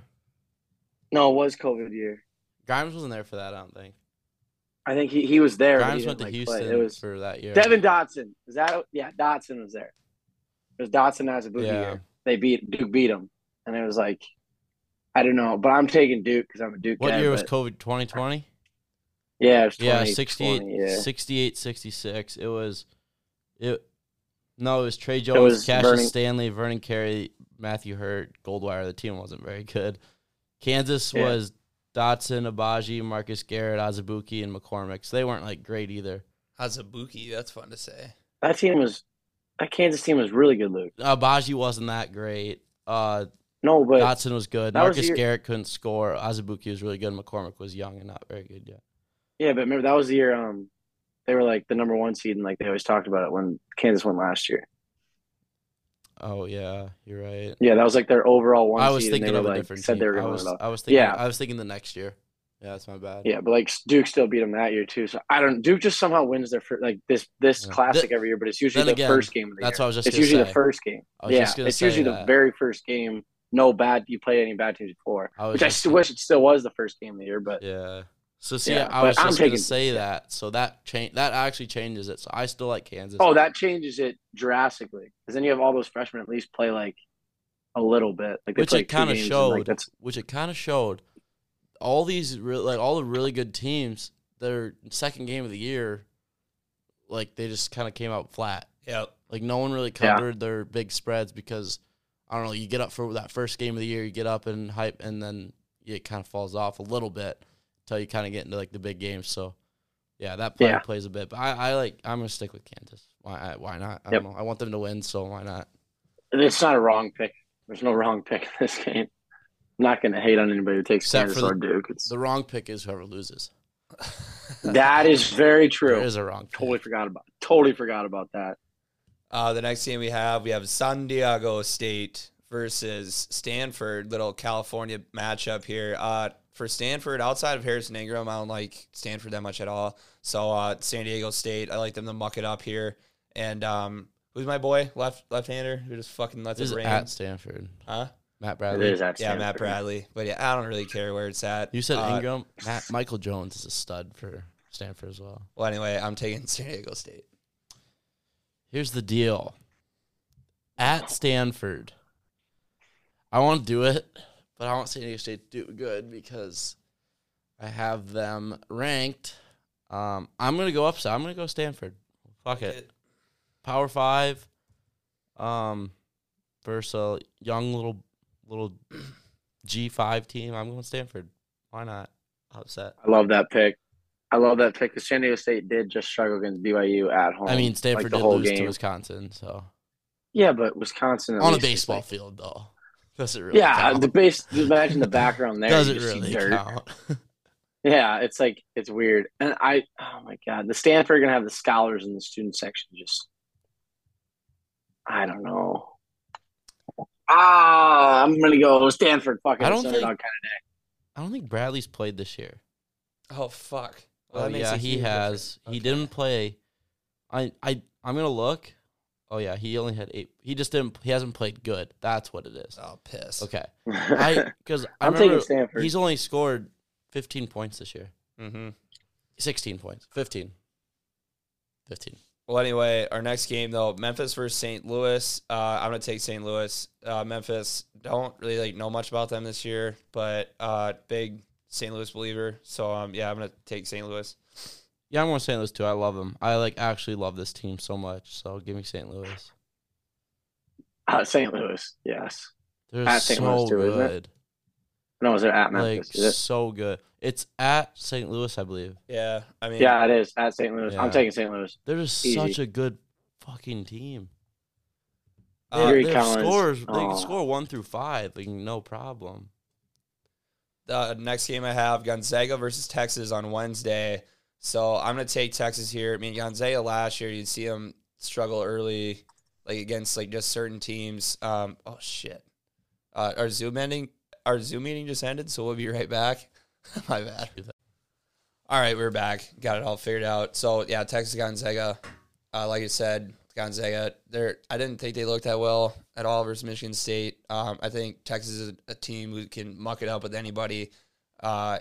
No, it was COVID year. Grimes wasn't there for that. I don't think. I think he, he was there. Grimes went to like Houston. Play. It was for that year. Devin Dotson is that? Yeah, Dotson was there. It was Dotson as a boogie yeah. year. They beat Duke beat him, and it was like I don't know, but I'm taking Duke because I'm a Duke. What guy, year was COVID? twenty twenty Yeah, it was yeah, sixty-eight, sixty-eight, sixty-six It was. It, no, it was Trey Jones, Cassius Vernon. Stanley, Vernon Carey, Matthew Hurt, Goldwire. The team wasn't very good. Kansas yeah. was Dotson, Abaji, Marcus Garrett, Azubuike, and McCormick. So they weren't, like, great either. Azubuike, that's fun to say. That team was – that Kansas team was really good, Luke. Abaji wasn't that great. Uh, no, but – Dotson was good. Marcus was year- Garrett couldn't score. Azubuike was really good. McCormick was young and not very good yet. Yeah, but remember, that was the year um, – they were, like, the number one seed, and, like, they always talked about it when Kansas won last year. Oh, yeah, you're right. Yeah, that was, like, their overall one seed. I was seed thinking of were, a like, different said team. They were I, was, I, was thinking, yeah. I was thinking the next year. Yeah, that's my bad. Yeah, but, like, Duke still beat them that year, too. So, I don't – Duke just somehow wins their – like, this this yeah. classic the, every year, but it's usually the again, first game of the that's year. That's what I was just It's usually say. the first game. Yeah, it's usually that. the very first game. No bad – you played any bad teams before, I which I still wish it still was the first game of the year, but – yeah. So, see, yeah, I was just going to say that. So, that cha- that actually changes it. So, I still like Kansas. Oh, that changes it drastically. Because then you have all those freshmen at least play, like, a little bit. Like Which it kind of showed. Like which it kind of showed. All these, re- like, all the really good teams, their second game of the year, like, they just kind of came out flat. Yeah. Like, no one really covered yeah. their big spreads because, I don't know, you get up for that first game of the year, you get up and hype, and then it kind of falls off a little bit. Until you kind of get into, like, the big games. So, yeah, that play yeah. plays a bit. But I, I like, I'm going to stick with Kansas. Why I, Why not? I yep. don't know. I want them to win, so why not? It's not a wrong pick. There's no wrong pick in this game. I'm not going to hate on anybody who takes Except Kansas for the, or Duke. It's, the wrong pick is whoever loses. That is very true. It is a wrong pick. Totally forgot about Totally forgot about that. Uh, the next game we have, we have San Diego State versus Stanford. Little California matchup here. Uh For Stanford, outside of Harrison Ingram, I don't like Stanford that much at all. So uh, San Diego State, I like them to muck it up here. And um, who's my boy, left left-hander, who just fucking lets this it rain? At Stanford, huh? Matt Bradley. It is at Stanford. Yeah, Matt Bradley. But yeah, I don't really care where it's at. You said uh, Ingram. Matt, Michael Jones is a stud for Stanford as well. Well, anyway, I'm taking San Diego State. Here's the deal: at Stanford, I want to do it. But I want San Diego State to do good because I have them ranked. Um, I'm going to go upside. I'm going to go Stanford. Fuck it. Power five um, versus a young little little G five team. I'm going Stanford. Why not? Upset. I love that pick. I love that pick because San Diego State did just struggle against B Y U at home. I mean, Stanford like did lose game. to Wisconsin. So yeah, but Wisconsin – on a baseball like- field, though. Does it really yeah, count? the base. Imagine the background there. Does it really dirt. count? Yeah, it's like it's weird. And I, oh my god, the Stanford are gonna have the scholars in the student section. Just, I don't know. Ah, I'm gonna go Stanford. Fucking underdog kind of day. I don't think Bradley's played this year. Oh fuck! Well, oh yeah, he has. Okay. He didn't play. I, I, I'm gonna look. Oh, yeah, he only had eight. He just didn't – he hasn't played good. That's what it is. Oh, piss. Okay. Because I, I remember Stanford. He's only scored fifteen points this year. Mm-hmm. sixteen points. fifteen. fifteen. Well, anyway, our next game, though, Memphis versus Saint Louis. Uh, I'm going to take Saint Louis. Uh, Memphis, don't really like know much about them this year, but uh, big Saint Louis believer. So, um, yeah, I'm going to take Saint Louis. Yeah, I'm going to Saint Louis, too. I love them. I, like, actually love this team so much. So, give me Saint Louis. Uh, Saint Louis, yes. They're at Saint Louis, too, isn't it? No, is it at Memphis? Like, it? So good. It's at Saint Louis, I believe. Yeah, I mean. Yeah, it is at Saint Louis. Yeah. I'm taking Saint Louis. They're just Easy. Such a good fucking team. Uh, Yuri Collins. Scores, they can score one through five, like, no problem. The next game I have, Gonzaga versus Texas on Wednesday. So I'm going to take Texas here. I mean, Gonzaga last year, you'd see them struggle early, like against like just certain teams. Um, oh, shit. Uh, our Zoom ending. Our Zoom meeting just ended, so we'll be right back. My bad. All right, we're back. Got it all figured out. So, yeah, Texas Gonzaga. Uh, like I said, Gonzaga, they're, I didn't think they looked that well at all versus Michigan State. Um, I think Texas is a team who can muck it up with anybody. Uh,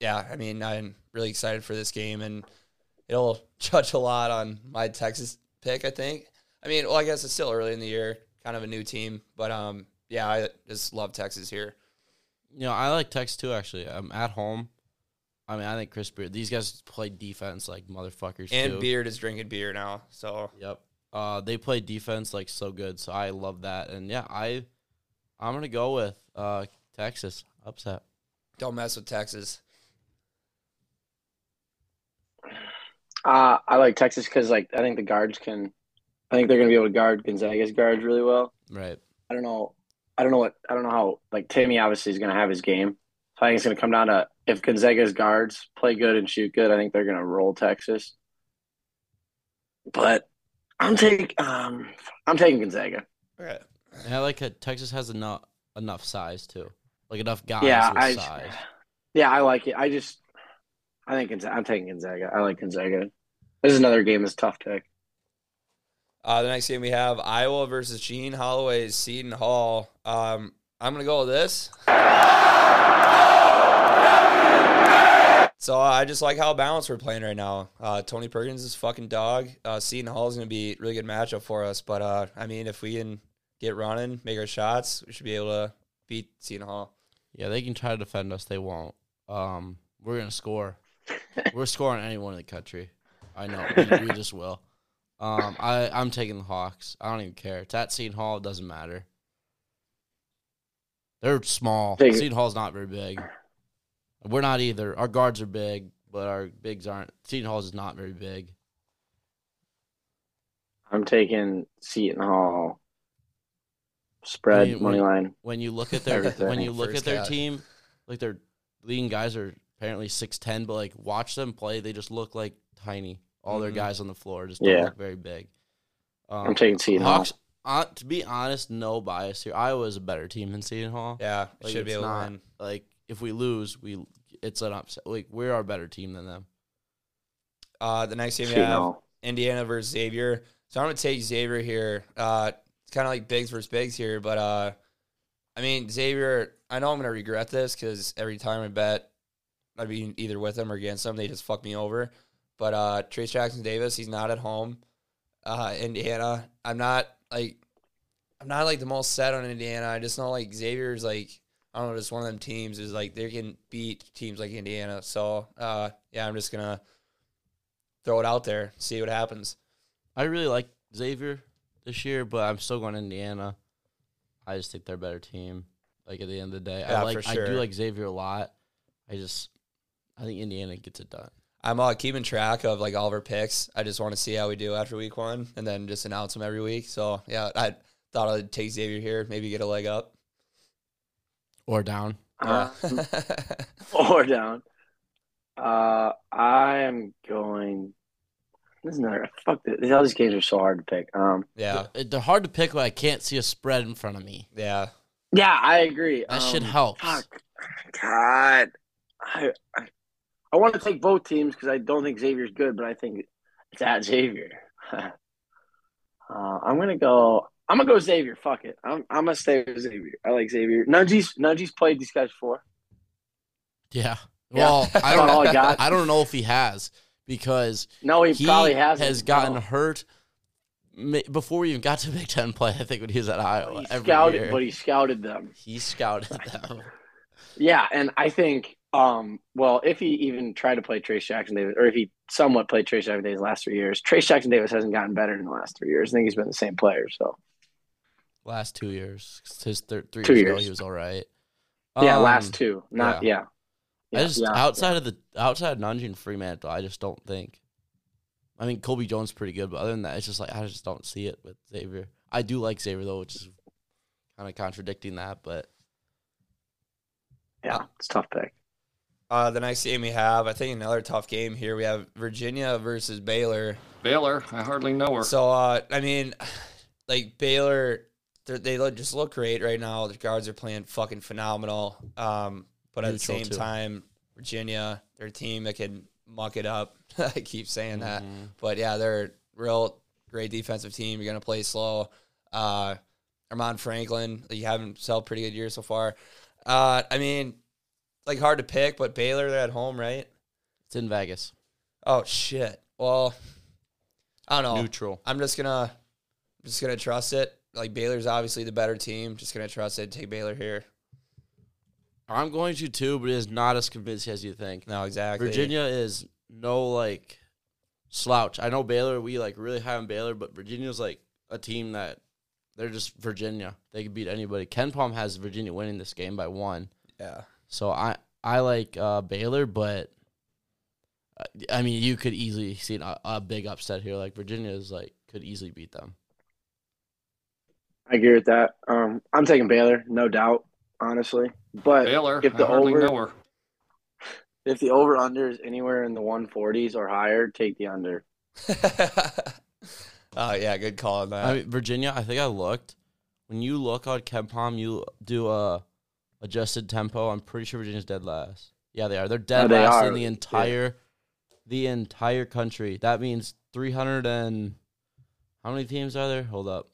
yeah, I mean, I'm really excited for this game, and it'll judge a lot on my Texas pick, I think. I mean, well, I guess it's still early in the year, kind of a new team. But, um, yeah, I just love Texas here. You know, I like Texas too, actually. I'm at home. I mean, I think Chris Beard. These guys play defense like motherfuckers, and too. Beard is drinking beer now, so. Yep. Uh, they play defense like so good, so I love that. And, yeah, I, I'm going to go with uh, Texas. Upset. Don't mess with Texas. Uh, I like Texas because, like, I think the guards can – I think they're going to be able to guard Gonzaga's guards really well. Right. I don't know. I don't know what I don't know how like Timmy obviously is going to have his game. So I think it's going to come down to if Gonzaga's guards play good and shoot good. I think they're going to roll Texas. But I'm take um I'm taking Gonzaga. All right. And I like that Texas has enough enough size too, like enough guys yeah, with I, size. Yeah, I like it. I just I think I'm taking Gonzaga. I like Gonzaga. This is another game that's tough pick. Uh, the next game we have Iowa versus Shaheen Holloway's Seton Hall. Um, I'm going to go with this. So uh, I just like how balanced we're playing right now. Uh, Tony Perkins is fucking dog. Uh, Seton Hall is going to be a really good matchup for us. But, uh, I mean, if we can get running, make our shots, we should be able to beat Seton Hall. Yeah, they can try to defend us. They won't. Um, we're going to score. We're scoring anyone in the country. I know. We, we just will. Um, I, I'm taking the Hawks. I don't even care. It's at Seton Hall. It doesn't matter. They're small. Seton Hall's not very big. We're not either. Our guards are big, but our bigs aren't. Seton Hall's is not very big. I'm taking Seton Hall. Spread, when you, money when, line. When you look at their when you look at their cat. team, like their leading guys are apparently six ten, but like watch them play, they just look like tiny. All their guys on the floor just don't yeah. look very big. Um, I'm taking Seton Hawks, Hall. Uh, to be honest, no bias here. Iowa is a better team than Seton Hall. Yeah, like, should be able not, to win. Like if we lose, we it's an upset. Like we're our better team than them. Uh, the next game we have Hall. Indiana versus Xavier. So I'm gonna take Xavier here. Uh, it's kind of like bigs versus bigs here, but uh, I mean Xavier. I know I'm gonna regret this because every time I bet, I'd be either with them or against them. They just fuck me over. But uh, Trace Jackson Davis, he's not at home. Uh, Indiana, I'm not like, I'm not like the most set on Indiana. I just know like Xavier's like, I don't know, just one of them teams is like they can beat teams like Indiana. So uh, yeah, I'm just gonna throw it out there, see what happens. I really like Xavier this year, but I'm still going to Indiana. I just think they're a better team. Like at the end of the day, yeah, I like for sure. I do like Xavier a lot. I just I think Indiana gets it done. I'm uh, keeping track of, like, all of our picks. I just want to see how we do after week one and then just announce them every week. So, yeah, I thought I'd take Xavier here, maybe get a leg up. Or down. Uh, or down. Uh, I am going – this is another – fuck this. All these games are so hard to pick. Um, yeah. They're hard to pick when I can't see a spread in front of me. Yeah. Yeah, I agree. That um, shit helps. Fuck. God. I, I – I want to take both teams because I don't think Xavier's good, but I think it's at Xavier. uh, I'm gonna go. I'm gonna go Xavier. Fuck it. I'm. I'm gonna stay with Xavier. I like Xavier. Nungy's Nungy's played these guys before. Yeah. Well, yeah. I don't. All I, got. I don't know if he has. because no, he, he probably hasn't. has gotten no. hurt before we even got to Big Ten play, I think, when he was at Iowa. He every scouted, year. But he scouted them. He scouted them. Yeah, and I think, um, well, if he even tried to play Trace Jackson Davis, or if he somewhat played Trace Jackson Davis the last three years, Trace Jackson Davis hasn't gotten better in the last three years. I think he's been the same player, so. Last two years. His thir- three two years, years ago, he was all right. Yeah, um, last two. Not, yeah. yeah. Yeah, I just yeah, outside yeah. of the outside Nanjing Fremantle, I just don't think. I mean, Colby Jones pretty good, but other than that, it's just like I just don't see it with Xavier. I do like Xavier though, which is kind of contradicting that, but yeah, it's a tough pick. Uh, the next game we have, I think, another tough game here. We have Virginia versus Baylor. Baylor, I hardly know her. So uh, I mean, like Baylor, they just look great right now. The guards are playing fucking phenomenal. Um. But at Neutral the same too. time, Virginia, their team that can muck it up. I keep saying that. Mm-hmm. But, yeah, they're a real great defensive team. You're going to play slow. Uh, Armand Franklin, you have himself a pretty good year so far. Uh, I mean, like, hard to pick, but Baylor, they're at home, right? It's in Vegas. Oh, shit. Well, I don't know. Neutral. I'm just going to just gonna trust it. Like, Baylor's obviously the better team. Just going to trust it. Take Baylor here. I'm going to, too, but it is not as convincing as you think. No, exactly. Virginia is no, like, slouch. I know Baylor, we, like, really high on Baylor, but Virginia's, like, a team that they're just Virginia. They can beat anybody. Ken Palm has Virginia winning this game by one. Yeah. So I, I like uh, Baylor, but, I mean, you could easily see a, a big upset here. Like, Virginia is, like, could easily beat them. I agree with that. Um, I'm taking Baylor, no doubt, honestly. But Baylor, if the over, if the over under is anywhere in the one forties or higher, take the under. Oh yeah, good call on that. I mean, Virginia, I think I looked. When you look on KenPom, you do a adjusted tempo. I'm pretty sure Virginia's dead last. Yeah, they are. They're dead no, they last are. in the entire, yeah. the entire country. That means three hundred and how many teams are there? Hold up.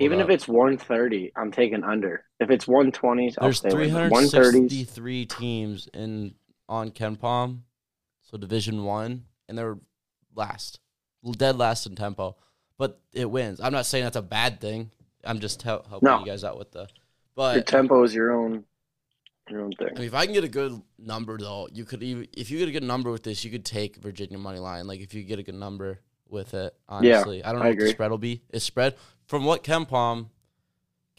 Hold Even up. if it's one thirty, I'm taking under. If it's one twenties, I'll stay with it. There's three hundred sixty-three teams in on KenPom, so Division One, and they're last, dead last in tempo. But it wins. I'm not saying that's a bad thing. I'm just help, helping no. you guys out with the. But your tempo is your own, your own thing. I mean, if I can get a good number though, you could even if you get a good number with this, you could take Virginia money line. Like if you get a good number with it, honestly, yeah, I don't know I what agree. the spread will be. Is spread. From what KenPom,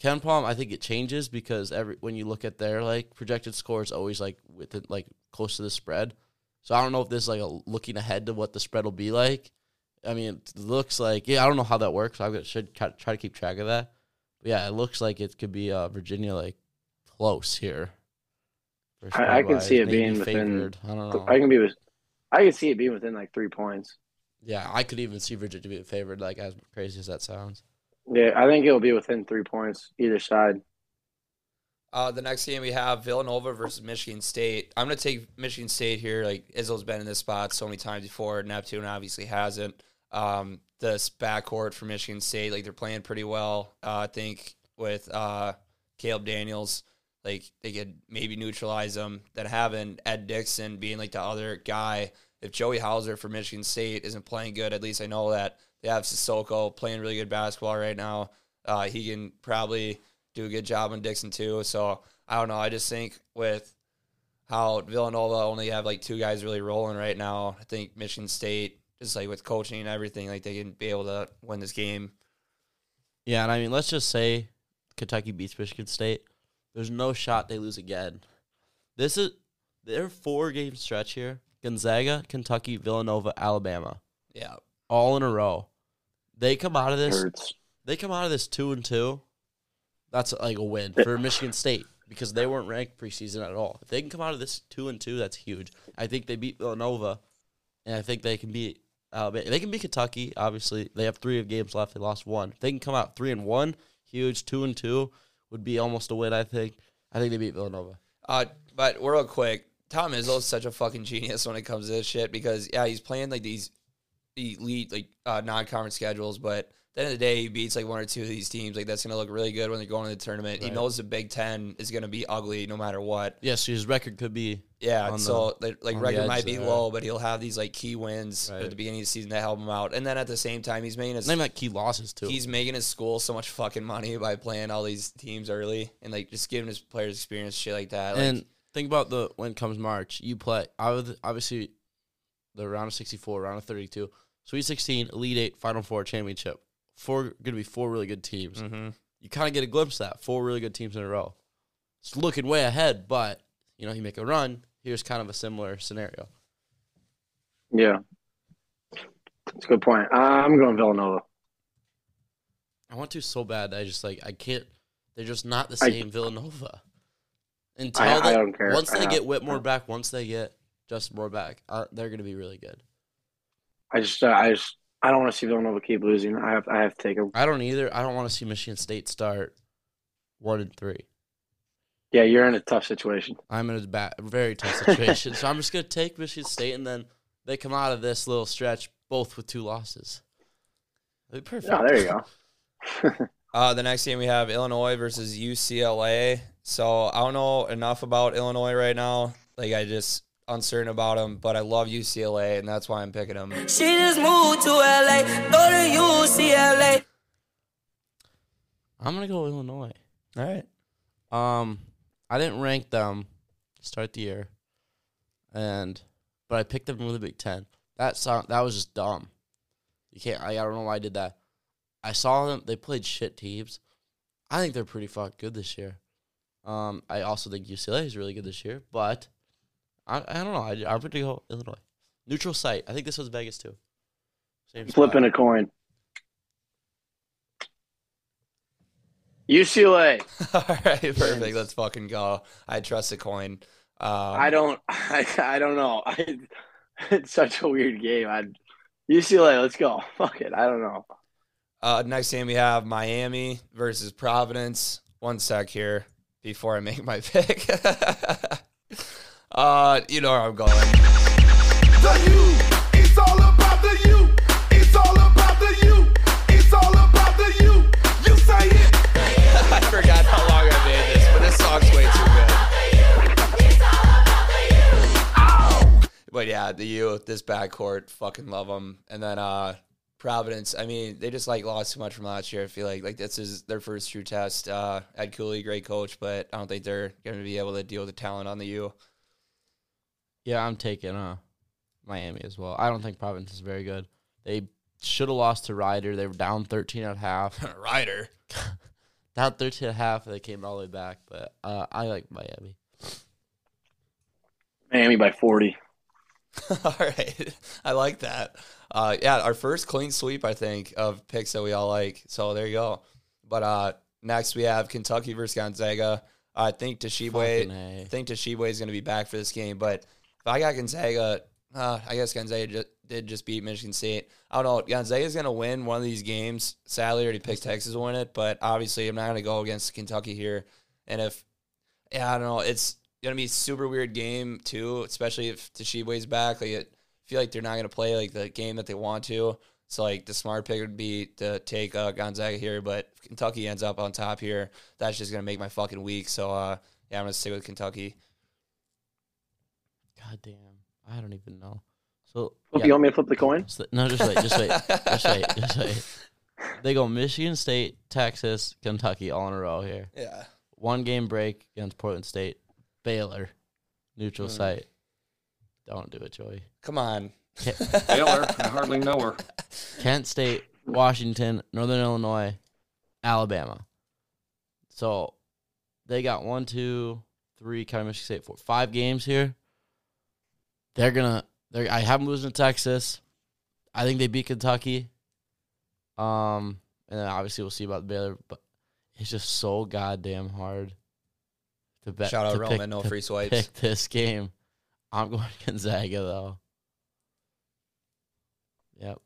KenPom, I think it changes because every when you look at their like projected scores, always like within like close to the spread. So I don't know if this is like a looking ahead to what the spread will be like. I mean, it looks like yeah, I don't know how that works. I should try to keep track of that. But yeah, it looks like it could be uh, Virginia like close here. I, I can see it being within. I don't know. I can be. I can see it being within like three points. Yeah, I could even see Virginia being favored. Like as crazy as that sounds. Yeah, I think it'll be within three points either side. Uh, the next game we have Villanova versus Michigan State. I'm going to take Michigan State here. Like Izzo's been in this spot so many times before. Neptune obviously hasn't. Um, this backcourt for Michigan State, like they're playing pretty well. Uh, I think with uh, Caleb Daniels, like they could maybe neutralize them. Then having Ed Dixon being like the other guy. If Joey Hauser for Michigan State isn't playing good, at least I know that. They have Sissoko playing really good basketball right now. Uh, he can probably do a good job on Dixon, too. So, I don't know. I just think with how Villanova only have, like, two guys really rolling right now, I think Michigan State, just, like, with coaching and everything, like, they can be able to win this game. Yeah, and, I mean, let's just say Kentucky beats Michigan State. There's no shot they lose again. This is their four-game stretch here. Gonzaga, Kentucky, Villanova, Alabama. Yeah. All in a row. They come out of this Hurts. They come out of this two and two. That's like a win for Michigan State because they weren't ranked preseason at all. If they can come out of this two and two, that's huge. I think they beat Villanova and I think they can beat Alabama. They can beat Kentucky, obviously. They have three games left. They lost one. If they can come out three and one, huge. Two and two would be almost a win, I think. I think they beat Villanova. Uh but real quick, Tom Izzo is such a fucking genius when it comes to this shit because yeah, he's playing like these elite like uh, non-conference schedules, but the end of the day, he beats like one or two of these teams. Like, that's going to look really good when they're going to the tournament. Right. He knows the Big Ten is going to be ugly no matter what. Yeah, so his record could be yeah. On so the, like, on record edge, might be right. low, but he'll have these like key wins right. at the beginning of the season to help him out. And then at the same time, he's making his not like key losses too. He's making his school so much fucking money by playing all these teams early and like just giving his players experience, shit like that. Like, and think about the when comes March, you play obviously the round of sixty-four, round of thirty-two, Sweet sixteen, Elite Eight, Final Four, Championship. Four going to be four really good teams. Mm-hmm. You kind of get a glimpse of that. Four really good teams in a row. It's looking way ahead, but, you know, you make a run. Here's kind of a similar scenario. Yeah. That's a good point. I'm going Villanova. I want to so bad. I just, like, I can't. They're just not the same I, Villanova. Until I, they, I don't care. Once I they don't, get Whitmore back, once they get Justin Moore back, uh, they're going to be really good. I just, uh, I just. I don't want to see Villanova keep losing. I have, I have to take them. I don't either. I don't want to see Michigan State start one and three. Yeah, you're in a tough situation. I'm in a bad, very tough situation. So I'm just going to take Michigan State, and then they come out of this little stretch both with two losses. That'd be perfect. Oh, there you go. uh, the next game we have Illinois versus U C L A. So I don't know enough about Illinois right now. Like, I just... uncertain about him, but I love U C L A, and that's why I'm picking him. She just moved to L A, go to U C L A. I'm gonna go Illinois. All right. Um, I didn't rank them to start the year, and but I picked them with the Big Ten. That sound, that was just dumb. You can't. I, I don't know why I did that. I saw them. They played shit teams. I think they're pretty fucking good this year. Um, I also think U C L A is really good this year, but. I, I don't know. I, I'm going to go Illinois. Neutral site. I think this was Vegas, too. Same Flipping spot. A coin. U C L A. All right, perfect. Let's fucking go. I trust the coin. Um, I don't I, I don't know. I, it's such a weird game. I, U C L A, let's go. Fuck it. I don't know. Uh, next game we have Miami versus Providence. One sec here before I make my pick. Uh, you know where I'm going. The U, it's all about the U. It's all about the U. It's all about the U. You say it. I forgot how long I made this, but this song's way too good. It's all about the U. Oh. But yeah, the U, this backcourt, fucking love them. And then uh, Providence. I mean, they just like lost too much from last year. I feel like like this is their first true test. Uh, Ed Cooley, great coach, but I don't think they're going to be able to deal with the talent on the U. Yeah, I'm taking uh, Miami as well. I don't think Providence is very good. They should have lost to Ryder. They were down thirteen at half. Ryder? Down thirteen at half, and they came all the way back. But uh, I like Miami. Miami by forty. All right. I like that. Uh, yeah, our first clean sweep, I think, of picks that we all like. So there you go. But uh, next we have Kentucky versus Gonzaga. I think Toshibwe, I think Toshibwe is going to be back for this game, but... I got Gonzaga. Uh, I guess Gonzaga just, did just beat Michigan State. I don't know. Gonzaga's going to win one of these games. Sadly, I already picked Texas to win it, but obviously I'm not going to go against Kentucky here. And if, yeah, I don't know. It's going to be a super weird game, too, especially if Toshibwe's back. Like, I feel like they're not going to play, like, the game that they want to. So, like, the smart pick would be to take uh, Gonzaga here, but if Kentucky ends up on top here, that's just going to make my fucking week. So, uh, yeah, I'm going to stick with Kentucky. God damn. I don't even know. So yeah. You want me to flip the coin? No, just wait, just wait, just wait, just wait. They go Michigan State, Texas, Kentucky all in a row here. Yeah. One game break against Portland State. Baylor. Neutral mm. site. Don't do it, Joey. Come on. Kent- Baylor. I hardly know her. Kent State, Washington, Northern Illinois, Alabama. So they got one, two, three, kind of Michigan State, four, five games here. They're gonna. They're, I have them losing to Texas. I think they beat Kentucky. Um, and then obviously we'll see about Baylor, but it's just so goddamn hard to bet. Shout out Roman, no free swipes. Pick this game. I'm going Gonzaga though. Yep.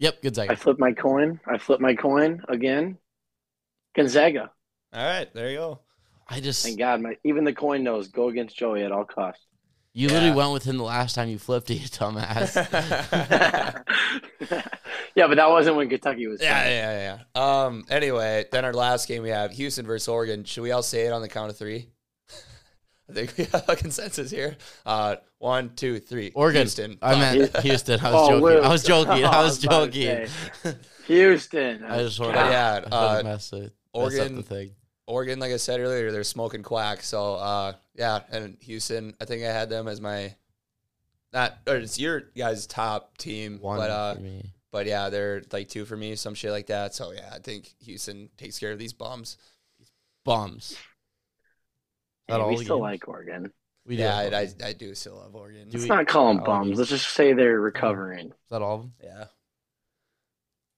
Yep. Gonzaga. I flipped my coin. I flipped my coin again. Gonzaga. All right, there you go. I just thank God. My even the coin knows go against Joey at all costs. You yeah. literally went with him the last time you flipped it, you dumbass. Yeah, but that wasn't when Kentucky was playing. Yeah, yeah, yeah. Um, anyway, then our last game we have Houston versus Oregon. Should we all say it on the count of three? I think we have a consensus here. Uh, one, two, three. Oregon. Houston. I meant Houston. I was oh, joking. Luke. I was joking. Oh, I was joking. Houston. I just want to yeah, uh, mess it. Oregon, the thing. Oregon, like I said earlier, they're smoking quack. So, uh, yeah, and Houston, I think I had them as my not. Or it's your guys' top team, one but uh, for me. But yeah, they're like two for me, some shit like that. So yeah, I think Houston takes care of these bums. Bums. Hey, we still games? like Oregon. We do. Yeah, I, I, I do still love Oregon. Let's we, not call them bums. Games. Let's just say they're recovering. Is that all of them? Yeah.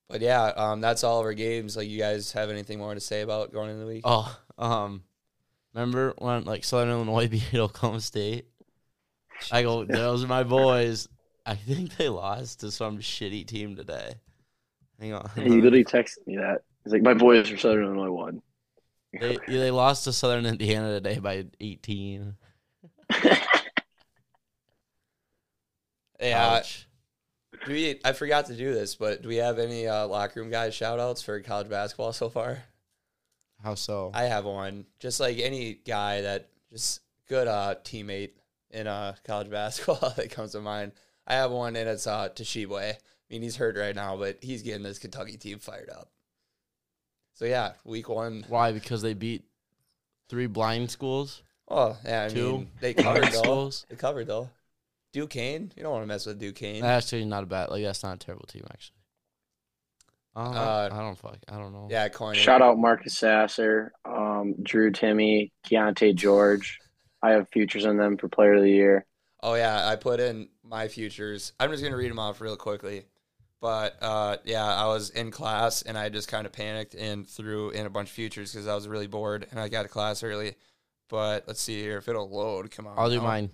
But, yeah, um, that's all of our games. Like, you guys have anything more to say about going into the week? Oh, um, remember when, like, Southern Illinois beat Oklahoma State? I go, those are my boys. I think they lost to some shitty team today. Hang on. Hey, you literally texted me that. It's like, my boys from Southern Illinois won. They, yeah, they lost to Southern Indiana today by eighteen. Yeah. Ouch. Do we, I forgot to do this, but do we have any uh, locker room guys shout-outs for college basketball so far? How so? I have one. Just like any guy that just good uh, teammate in uh, college basketball that comes to mind. I have one, and it's uh, Toshibwe. I mean, he's hurt right now, but he's getting this Kentucky team fired up. So, yeah, week one. Why? Because they beat three blind schools? Oh, yeah. I Two mean, they covered, though. They covered, though. Duquesne? You don't want to mess with Duquesne. That's actually not a bad. Like that's not a terrible team actually. Uh, uh, I don't fuck. I don't know. Yeah, calling shout it. out Marcus Sasser, um, Drew Timme, Keontae George. I have futures on them for Player of the Year. Oh yeah, I put in my futures. I'm just gonna read them off real quickly. But uh, yeah, I was in class and I just kind of panicked and threw in a bunch of futures because I was really bored and I got to class early. But let's see here if it'll load. Come on, I'll do now. mine.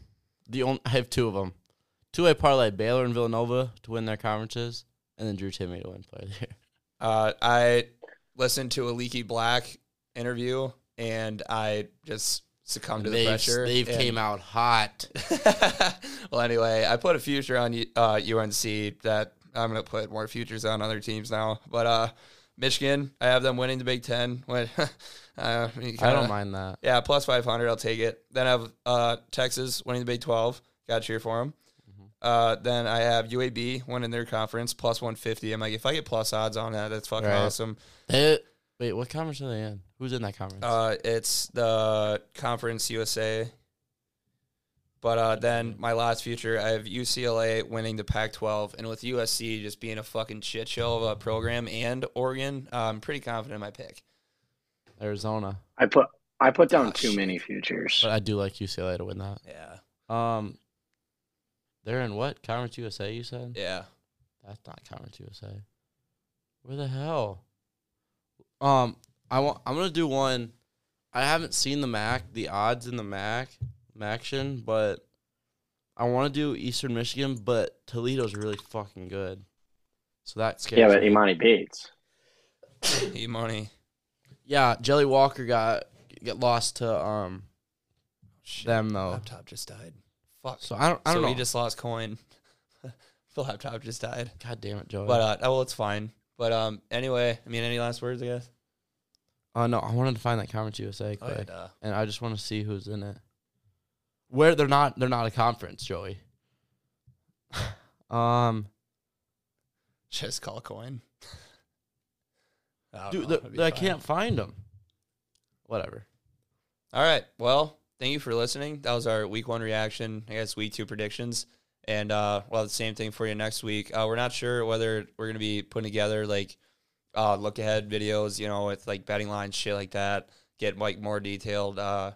The only, I have two of them. Two-way parlay, Baylor and Villanova to win their conferences, and then Drew Timme to win Player of the Year. Uh, I listened to a Leaky Black interview, and I just succumbed to the they've, pressure. They came out hot. Well, anyway, I put a future on uh, U N C that I'm going to put more futures on other teams now. But uh, Michigan, I have them winning the Big Ten. When, Uh, I, mean, kinda, I don't mind that. Yeah, plus five hundred, I'll take it. Then I have uh, Texas winning the Big twelve. Got to cheer for them. Mm-hmm. Uh, then I have U A B winning their conference, plus one fifty. I'm like, if I get plus odds on that, that's fucking right. awesome. It, wait, what conference are they in? Who's in that conference? Uh, it's the Conference U S A. But uh, then my last future, I have U C L A winning the Pac twelve. And with U S C just being a fucking shit show of a program and Oregon, I'm pretty confident in my pick. Arizona. I put I put down oh, too shit. many futures. But I do like U C L A to win that. Yeah. Um, they're in what? Conference U S A, you said? Yeah. That's not Conference U S A. Where the hell? Um, I want, I'm going to do one. I haven't seen the M A C, the odds in the M A C, M A C-tion, but I want to do Eastern Michigan, but Toledo's really fucking good. So that scares Yeah, but me. Emoni Bates. Emoni. Yeah, Jelly Walker got got lost to um Shit, them though. Laptop just died. Fuck. So I don't. I don't so know. He just lost coin. The laptop just died. God damn it, Joey. But uh, oh well, it's fine. But um, anyway, I mean, any last words? I guess. Uh no, I wanted to find that Conference U S A quick, oh, yeah, duh. and I just want to see who's in it. Where they're not, they're not a conference, Joey. um, just call coin. I Dude, the, the, I can't find them. Whatever. All right. Well, thank you for listening. That was our week one reaction. I guess week two predictions. And, uh, well, the same thing for you next week. Uh, we're not sure whether we're going to be putting together, like, uh, look-ahead videos, you know, with, like, betting lines, shit like that. Get, like, more detailed uh,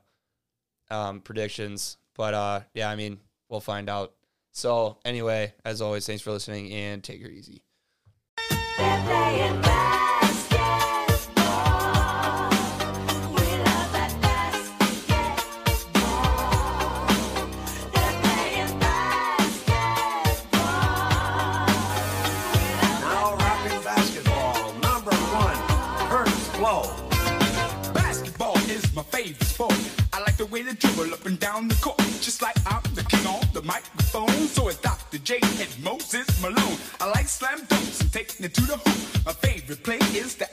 um, predictions. But, uh, yeah, I mean, we'll find out. So, anyway, as always, thanks for listening, and take her easy. Basketball is my favorite sport. I like the way they dribble up and down the court, just like I'm the king on. the microphone, so it's Doctor J and Moses Malone. I like slam dunks and taking it to the hoop. My favorite play is that